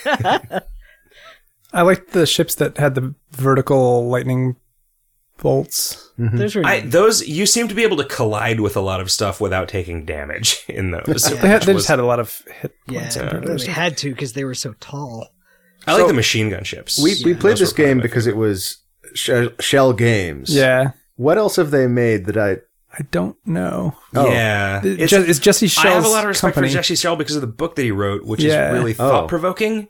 I liked the ships that had the vertical lightning bolts. Mm-hmm. Those were I, those you seem to be able to collide with a lot of stuff without taking damage in those. Yeah. They, had, they was, just had a lot of hit points. Yeah, in they had to because they were so tall. I so, like the machine gun ships. We yeah. we played those this game because it was Shell Games. Yeah. What else have they made that I? I don't know. Oh. Yeah. It's, it's Jesse Shell's company. I have a lot of respect company. for Jesse Shell because of the book that he wrote, which yeah. is really oh. thought-provoking.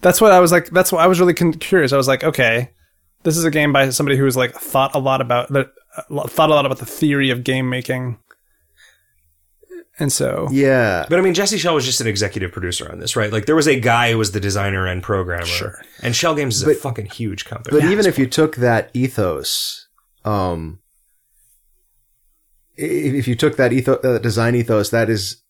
That's what I was like. That's what I was really curious. I was like, okay, this is a game by somebody who was like thought a lot about the thought a lot about the theory of game making. And so, yeah, but I mean, Jesse Shell was just an executive producer on this, right? Like there was a guy who was the designer and programmer. Sure. And Shell Games is but, a fucking huge company. But yeah, even if cool. you took that ethos, um, If you took that ethos, uh, design ethos, that is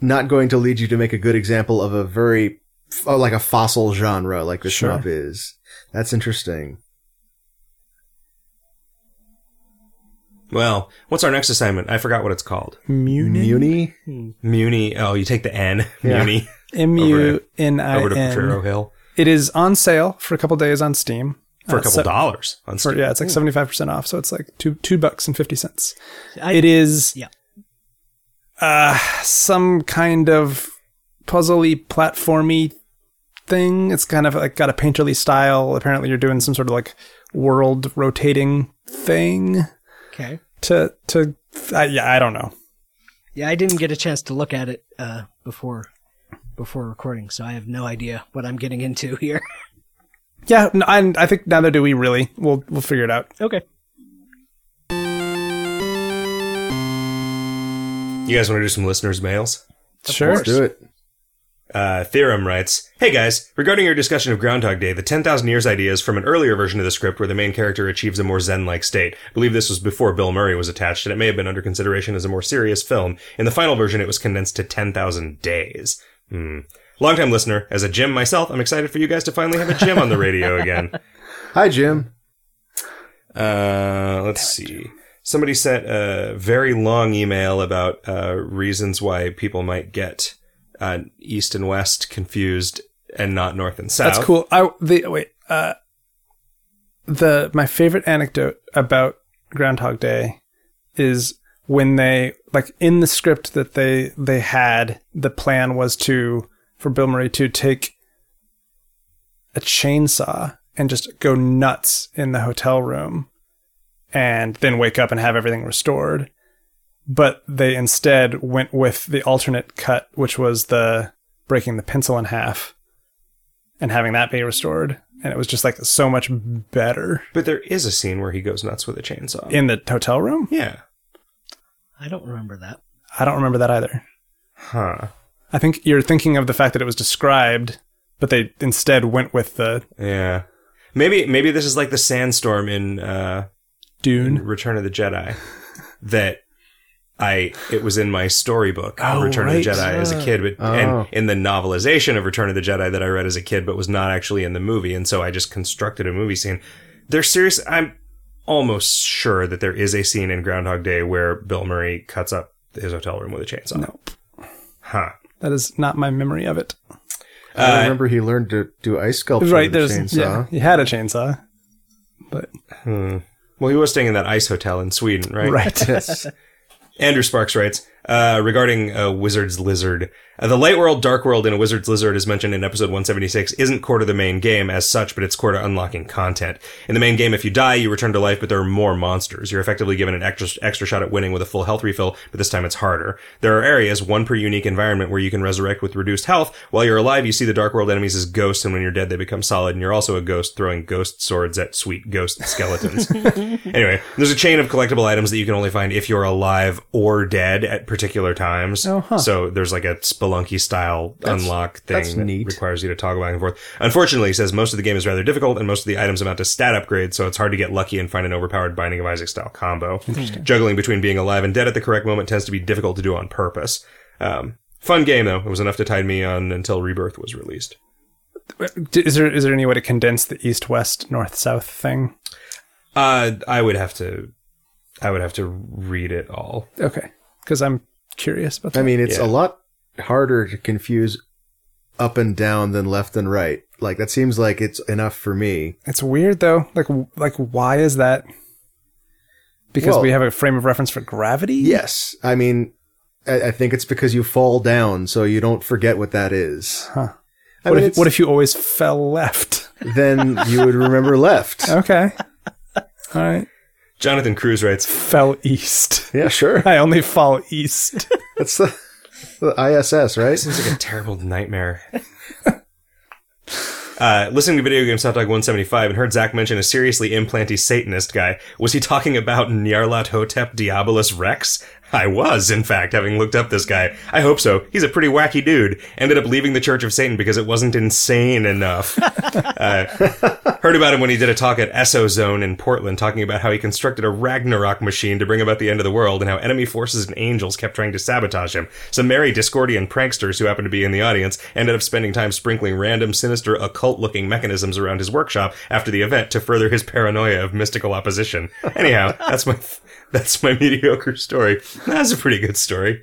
not going to lead you to make a good example of a very, oh, like a fossil genre like the sure. shmup is. That's interesting. Well, what's our next assignment? I forgot what it's called. Muni? Muni? Muni. Oh, you take the N. Yeah. Muni. M U N I N. Over to Potrero Hill. It is on sale for a couple days on Steam. For a couple so, dollars on Steam. Yeah, it's like seventy-five percent off, so it's like two two bucks and fifty cents. I, it is yeah. uh, some kind of puzzle-y, platformy thing. It's kind of like got a painterly style. Apparently, you're doing some sort of like world rotating thing. Okay. To to uh, yeah, I don't know. Yeah, I didn't get a chance to look at it uh, before before recording, so I have no idea what I'm getting into here. Yeah, no, I, I think neither do we really. We'll we'll figure it out. Okay. You guys want to do some listeners' mails? Of sure. Let's do it. Uh, Theorem writes, hey guys, regarding your discussion of Groundhog Day, the ten thousand years idea is from an earlier version of the script where the main character achieves a more zen-like state. I believe this was before Bill Murray was attached, and it may have been under consideration as a more serious film. In the final version, it was condensed to ten thousand days. Hmm. Longtime listener, as a Jim myself, I'm excited for you guys to finally have a Jim on the radio again. Hi, Jim. Uh, let's see. Somebody sent a very long email about uh, reasons why people might get uh, East and West confused and not North and South. That's cool. I the wait. Uh, the my favorite anecdote about Groundhog Day is when they like in the script that they they had. The plan was to. for Bill Murray to take a chainsaw and just go nuts in the hotel room and then wake up and have everything restored. But they instead went with the alternate cut, which was the breaking the pencil in half and having that be restored. And it was just like so much better. But there is a scene where he goes nuts with a chainsaw. In the hotel room? Yeah. I don't remember that. I don't remember that either. Huh. I think you're thinking of the fact that it was described, but they instead went with the... Yeah. Maybe maybe this is like the sandstorm in uh, Dune, in Return of the Jedi, that I it was in my storybook, oh, Return right. of the Jedi, yeah. as a kid, but oh. and in the novelization of Return of the Jedi that I read as a kid, but was not actually in the movie, and so I just constructed a movie scene. They're serious. I'm almost sure that there is a scene in Groundhog Day where Bill Murray cuts up his hotel room with a chainsaw. Nope. Huh. That is not my memory of it. I uh, remember he learned to do ice sculpture right, with a chainsaw. Yeah, he had a chainsaw. But hmm. Well, he was staying in that ice hotel in Sweden, right? Right. Yes. Andrew Sparks writes, uh, regarding uh, Wizard's Lizard, uh, the light world, dark world in a Wizard's Lizard, as mentioned in episode one seventy-six, isn't core to the main game as such, but it's core to unlocking content. In the main game, if you die, you return to life, but there are more monsters. You're effectively given an extra, extra shot at winning with a full health refill, but this time it's harder. There are areas, one per unique environment, where you can resurrect with reduced health. While you're alive, you see the dark world enemies as ghosts, and when you're dead, they become solid, and you're also a ghost throwing ghost swords at sweet ghost skeletons. Anyway, there's a chain of collectible items that you can only find if you're alive or dead at particular times. Oh, huh. So there's like a Spelunky style that's, unlock thing that's that neat. Requires you to toggle back and forth. Unfortunately, he says most of the game is rather difficult and most of the items amount to stat upgrades, so it's hard to get lucky and find an overpowered Binding of Isaac style combo. Juggling between being alive and dead at the correct moment tends to be difficult to do on purpose. Um, fun game though. It was enough to tide me on until Rebirth was released. Is there is there any way to condense the east west north south thing? Uh, I would have to I would have to read it all. Okay. Because I'm curious about that. I mean, it's yeah. a lot harder to confuse up and down than left and right. Like, that seems like it's enough for me. It's weird, though. Like, like why is that? Because well, we have a frame of reference for gravity? Yes. I mean, I, I think it's because you fall down, so you don't forget what that is. Huh. What, mean, if, what if you always fell left? Then you would remember left. Okay. All right. Jonathan Cruz writes, fell east. Yeah, sure. I only fall east. That's the, the I S S, right? Seems like a terrible nightmare. Uh, listening to Video Games Hot Dog one seventy-five and heard Zach mention a seriously implanty Satanist guy. Was he talking about Nyarlathotep Diabolus Rex? I was, in fact, having looked up this guy. I hope so. He's a pretty wacky dude. Ended up leaving the Church of Satan because it wasn't insane enough. uh, heard about him when he did a talk at Esso Zone in Portland, talking about how he constructed a Ragnarok machine to bring about the end of the world and how enemy forces and angels kept trying to sabotage him. Some merry Discordian pranksters who happened to be in the audience ended up spending time sprinkling random, sinister, occult-looking mechanisms around his workshop after the event to further his paranoia of mystical opposition. Anyhow, that's my... Th- That's my mediocre story. That's a pretty good story.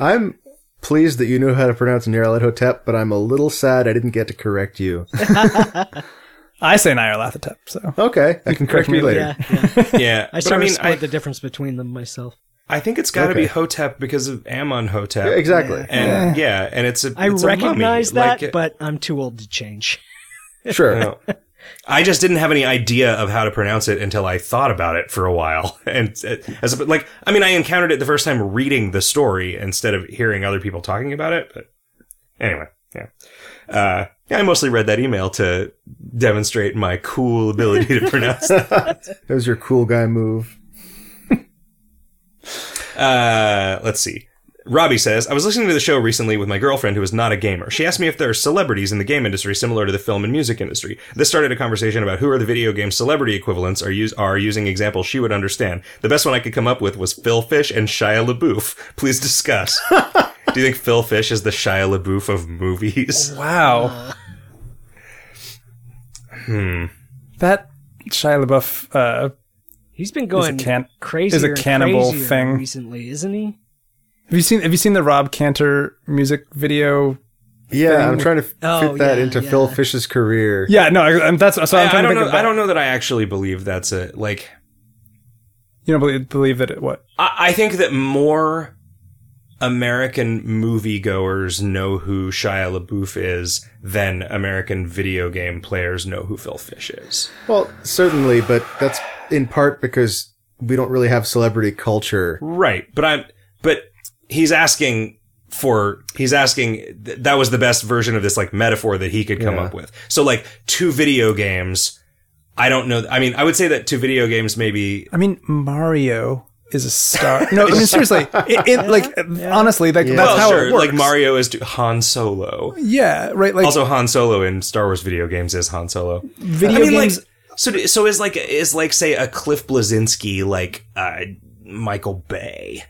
I'm pleased that you knew how to pronounce Nyarlathotep, but I'm a little sad I didn't get to correct you. I say Nyarlathotep, so... Okay, I can, can correct, correct me later. Yeah, yeah. yeah. I sort I mean, of split I, the difference between them myself. I think it's got to okay. be Hotep because of Amun-Hotep. Yeah, exactly. Yeah. And yeah. yeah, and it's a I it's recognize a mummy. that, like, but I'm too old to change. Sure. I just didn't have any idea of how to pronounce it until I thought about it for a while. And as a, like, I mean, I encountered it the first time reading the story instead of hearing other people talking about it. But anyway, yeah. Uh, yeah, I mostly read that email to demonstrate my cool ability to pronounce that. That was your cool guy move. uh, let's see. Robbie says, I was listening to the show recently with my girlfriend who is not a gamer. She asked me if there are celebrities in the game industry similar to the film and music industry. This started a conversation about who are the video game celebrity equivalents are, use, are using examples she would understand. The best one I could come up with was Phil Fish and Shia LaBeouf. Please discuss. Do you think Phil Fish is the Shia LaBeouf of movies? Wow. Hmm. That Shia LaBeouf, uh... He's been going is can- crazier is a cannibal and thing recently, isn't he? Have you seen Have you seen the Rob Cantor music video? Yeah, thing? I'm trying to fit oh, that yeah, into yeah. Phil Fish's career. Yeah, no, I, I'm, that's so I'm I, trying I to think know, about. I don't know that I actually believe that's a like. You don't believe, believe that it, what? I, I think that more American moviegoers know who Shia LaBeouf is than American video game players know who Phil Fish is. Well, certainly, but that's in part because we don't really have celebrity culture, right? But I'm but. He's asking for, he's asking, th- that was the best version of this, like, metaphor that he could come yeah. up with. So, like, to video games, I don't know, th- I mean, I would say that to video games maybe... I mean, Mario is a star. No, I mean, seriously, it, it, like, yeah. honestly, like, yeah. that's well, how sure. it works. Like, Mario is to Han Solo. Yeah, right, like... Also, Han Solo in Star Wars video games is Han Solo. Video I mean, games... Like, so, so is, like, is, like, say, a Cliff Bleszinski, like, uh, Michael Bay.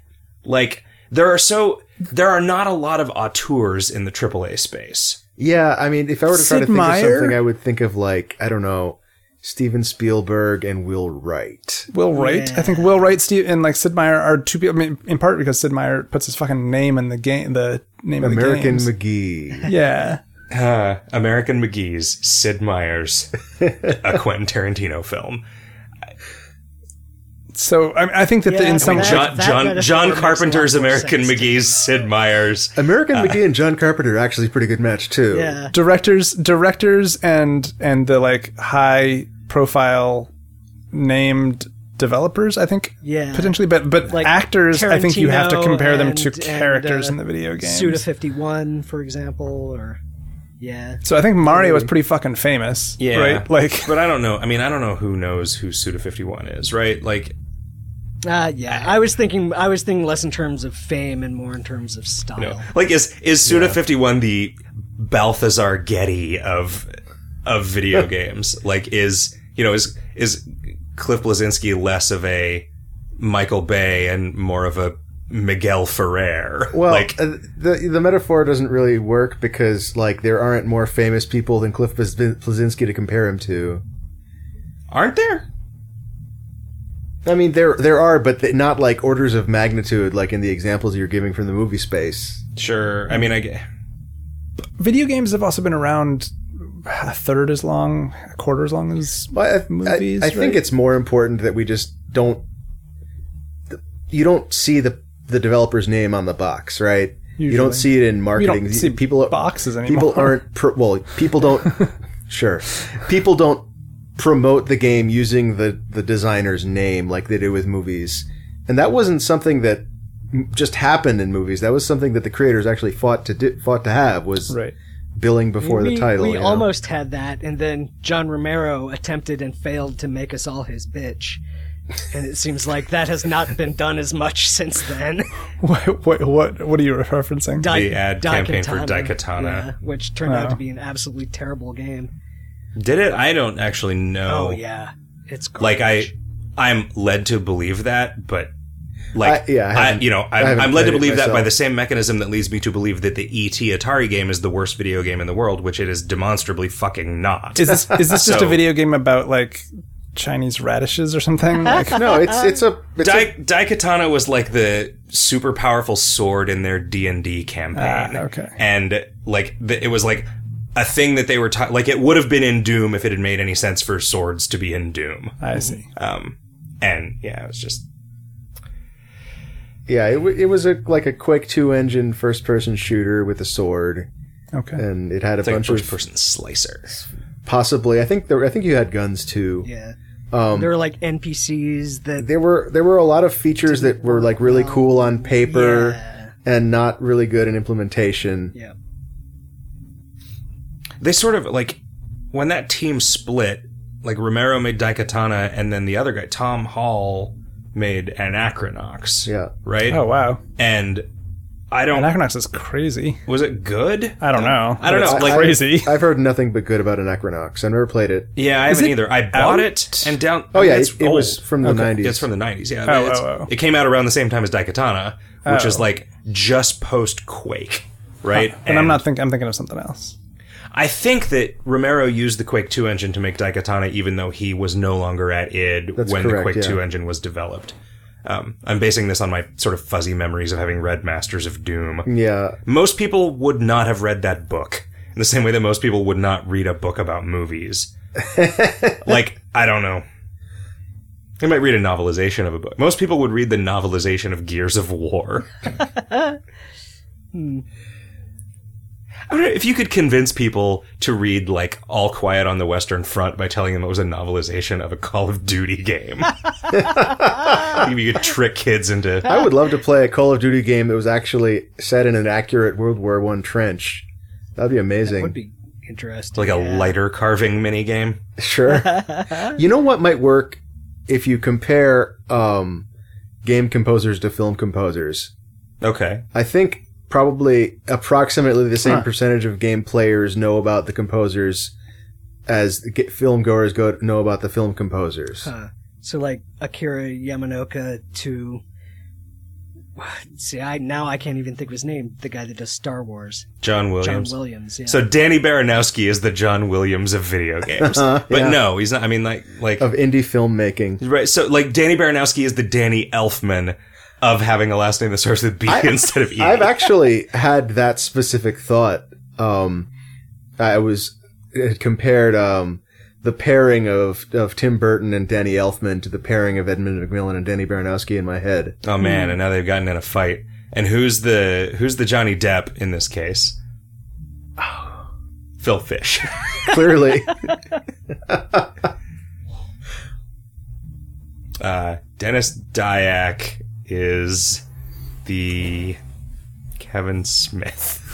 Like... There are so there are not a lot of auteurs in the triple A space. Yeah, I mean, if I were to try Sid to think Meier? of something, I would think of like I don't know, Steven Spielberg and Will Wright. Will Wright? Yeah. I think Will Wright Steve, and like Sid Meier are two people. I mean, in part because Sid Meier puts his fucking name in the game, the name American of the games. American McGee. Yeah. Uh, American McGee's, Sid Meier's, a Quentin Tarantino film. So I, I think that yeah, the, in some John that, John, that John Carpenter's American McGee's, Sid Meier's, American uh, McGee and John Carpenter are actually a pretty good match too. Yeah. Directors, directors, and and the like high profile named developers, I think, yeah, potentially, but but like actors, Tarantino, I think you have to compare and, them to characters and, uh, in the video games. Suda fifty-one, for example, or. Yeah. So I think Mario was pretty fucking famous. Yeah. Right? Like, but I don't know. I mean, I don't know who knows who Suda fifty-one is, right? Like, uh, yeah. I was thinking. I was thinking less in terms of fame and more in terms of style. You know, like, is is Suda fifty-one yeah. the Balthazar Getty of of video games? Like, is you know is is Cliff Bleszinski less of a Michael Bay and more of a Miguel Ferrer? Well, like, uh, the the metaphor doesn't really work because, like, there aren't more famous people than Cliff Bleszinski to compare him to. Aren't there? I mean, there there are, but they, not like orders of magnitude, like in the examples you're giving from the movie space. Sure. I mean, I get... Video games have also been around a third as long, a quarter as long as well, I, movies, I, I right? think it's more important that we just don't... You don't see the the developer's name on the box, right? Usually. You don't see it in marketing. You don't see people boxes anymore. People aren't pro- well. People don't. Sure, people don't promote the game using the the designer's name like they do with movies, and that wasn't something that just happened in movies. That was something that the creators actually fought to do, fought to have was right. billing before I mean, the title. We, we almost know? had that, and then John Romero attempted and failed to make us all his bitch. And it seems like that has not been done as much since then. What what what, what are you referencing? Di- the ad Di- campaign Katana, for Daikatana. Yeah, which turned oh. out to be an absolutely terrible game. Did it? I don't actually know. Oh, yeah. It's garbage. Like, I, I'm led to believe that, but... Like, I, yeah, I I, you know, I'm, I'm led to believe that by the same mechanism that leads me to believe that the E T Atari game is the worst video game in the world, which it is demonstrably fucking not. Is this, is this so, just a video game about, like... Chinese radishes or something? Like, no, it's it's a... It's Dai- a Daikatana was like the super powerful sword in their D and D campaign. Ah, okay. And like the, it was like a thing that they were... Ta- like it would have been in Doom if it had made any sense for swords to be in Doom. I see. Um, and yeah, it was just... Yeah, it, w- it was a like a Quake two engine first-person shooter with a sword. Okay. And it had a it's bunch like a first-person of... slicer. Possibly, I think there. I think you had guns too. Yeah, um, there were like N P Cs that there were. There were a lot of features that were like really cool on paper yeah. and not really good in implementation. Yeah, they sort of like when that team split. Like Romero made Daikatana, and then the other guy, Tom Hall, made Anachronox. Yeah, right. Oh wow, and. I don't. Anachronox is crazy. Was it good? I don't know. I don't know. It's like, crazy. I, I've heard nothing but good about Anachronox. I've never played it. Yeah, I is haven't it either. I bought out? it and down. Oh yeah, it's it, it was from the okay. nineties. It's from the nineties. Yeah. Oh, it's, oh, oh. It came out around the same time as Daikatana, which oh. is like just post Quake, right? Huh. And, and I'm not thinking. I'm thinking of something else. I think that Romero used the Quake two engine to make Daikatana, even though he was no longer at id That's when correct, the Quake yeah. two engine was developed. Um, I'm basing this on my sort of fuzzy memories of having read Masters of Doom. Yeah. Most people would not have read that book in the same way that most people would not read a book about movies. Like, I don't know. They might read a novelization of a book. Most people would read the novelization of Gears of War. hmm. I don't know if you could convince people to read, like, All Quiet on the Western Front by telling them it was a novelization of a Call of Duty game. You could trick kids into... I would love to play a Call of Duty game that was actually set in an accurate World War One trench. That'd be amazing. That would be interesting. Like a yeah. lighter carving minigame? Sure. You know what might work if you compare um, game composers to film composers? Okay. I think... Probably approximately the same huh. percentage of game players know about the composers as film goers go know about the film composers. Huh. So like Akira Yamaoka to See, I now I can't even think of his name. The guy that does Star Wars, John Williams. John Williams. Yeah. So Danny Baranowski is the John Williams of video games, but yeah. no, he's not. I mean, like, like of indie filmmaking, right? So, like, Danny Baranowski is the Danny Elfman of having a last name that starts with B I, instead of E. I've actually had that specific thought. Um, I was it compared um, the pairing of of Tim Burton and Danny Elfman to the pairing of Edmund McMillan and Danny Baranowski in my head. Oh man! Mm. And now they've gotten in a fight. And who's the who's the Johnny Depp in this case? Oh, Phil Fish, clearly. uh, Dennis Dyack is the Kevin Smith.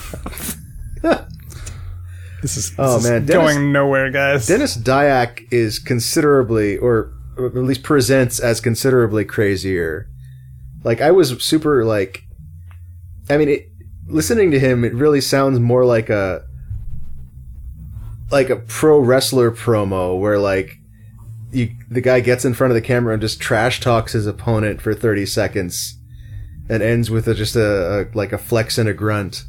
This is, this oh, man. is Dennis, going nowhere, guys. Dennis Dyack is considerably, or at least presents as considerably crazier. Like, I was super, like... I mean, it, listening to him, it really sounds more like a... like a pro wrestler promo where, like, you the guy gets in front of the camera and just trash talks his opponent for thirty seconds and ends with a, just a, a, like, a flex and a grunt.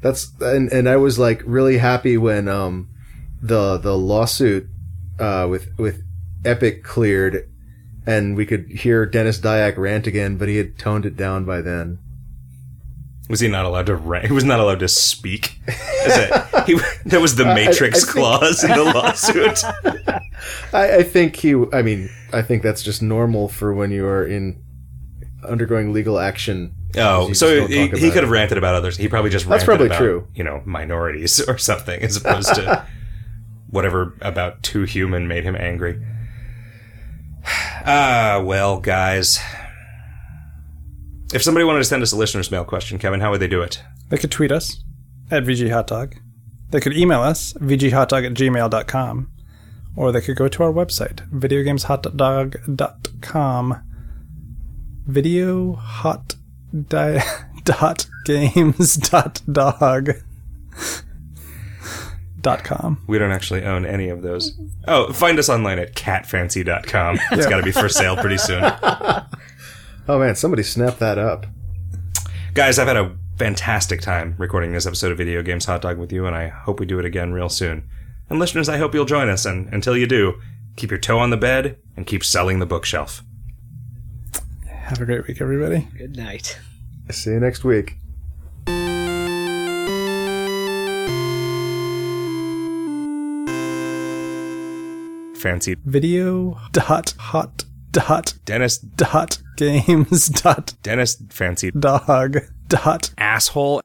That's and, and I was like really happy when um the the lawsuit uh with with Epic cleared and we could hear Dennis Dyack rant again, but he had toned it down by then. Was he not allowed to rant? He was not allowed to speak. That, he, that was the Matrix I, I clause think, in the lawsuit. I, I think he. I mean, I think that's just normal for when you are in undergoing legal action. Oh, so he, he could have ranted about others. He probably just ranted That's probably about, true. you know, minorities or something, as opposed to whatever about Too Human made him angry. Ah, well, guys. If somebody wanted to send us a listener's mail question, Kevin, how would they do it? They could tweet us at V G Hot Dog. They could email us, V G Hot Dog at gmail dot com. Or they could go to our website, video games hot dog dot com. Video Hot Di- dot games dot dog dot com. We don't actually own any of those. Oh, find us online at cat fancy dot com. It's yeah. got to be for sale pretty soon. Oh, man, somebody snap that up. Guys, I've had a fantastic time recording this episode of Video Games Hot Dog with you, and I hope we do it again real soon. And listeners, I hope you'll join us, and until you do, keep your toe on the bed and keep selling the bookshelf. Have a great week, everybody. Good night. See you next week. Fancy video dot hot dot Dennis dot games dot Dennis fancy dog dot asshole.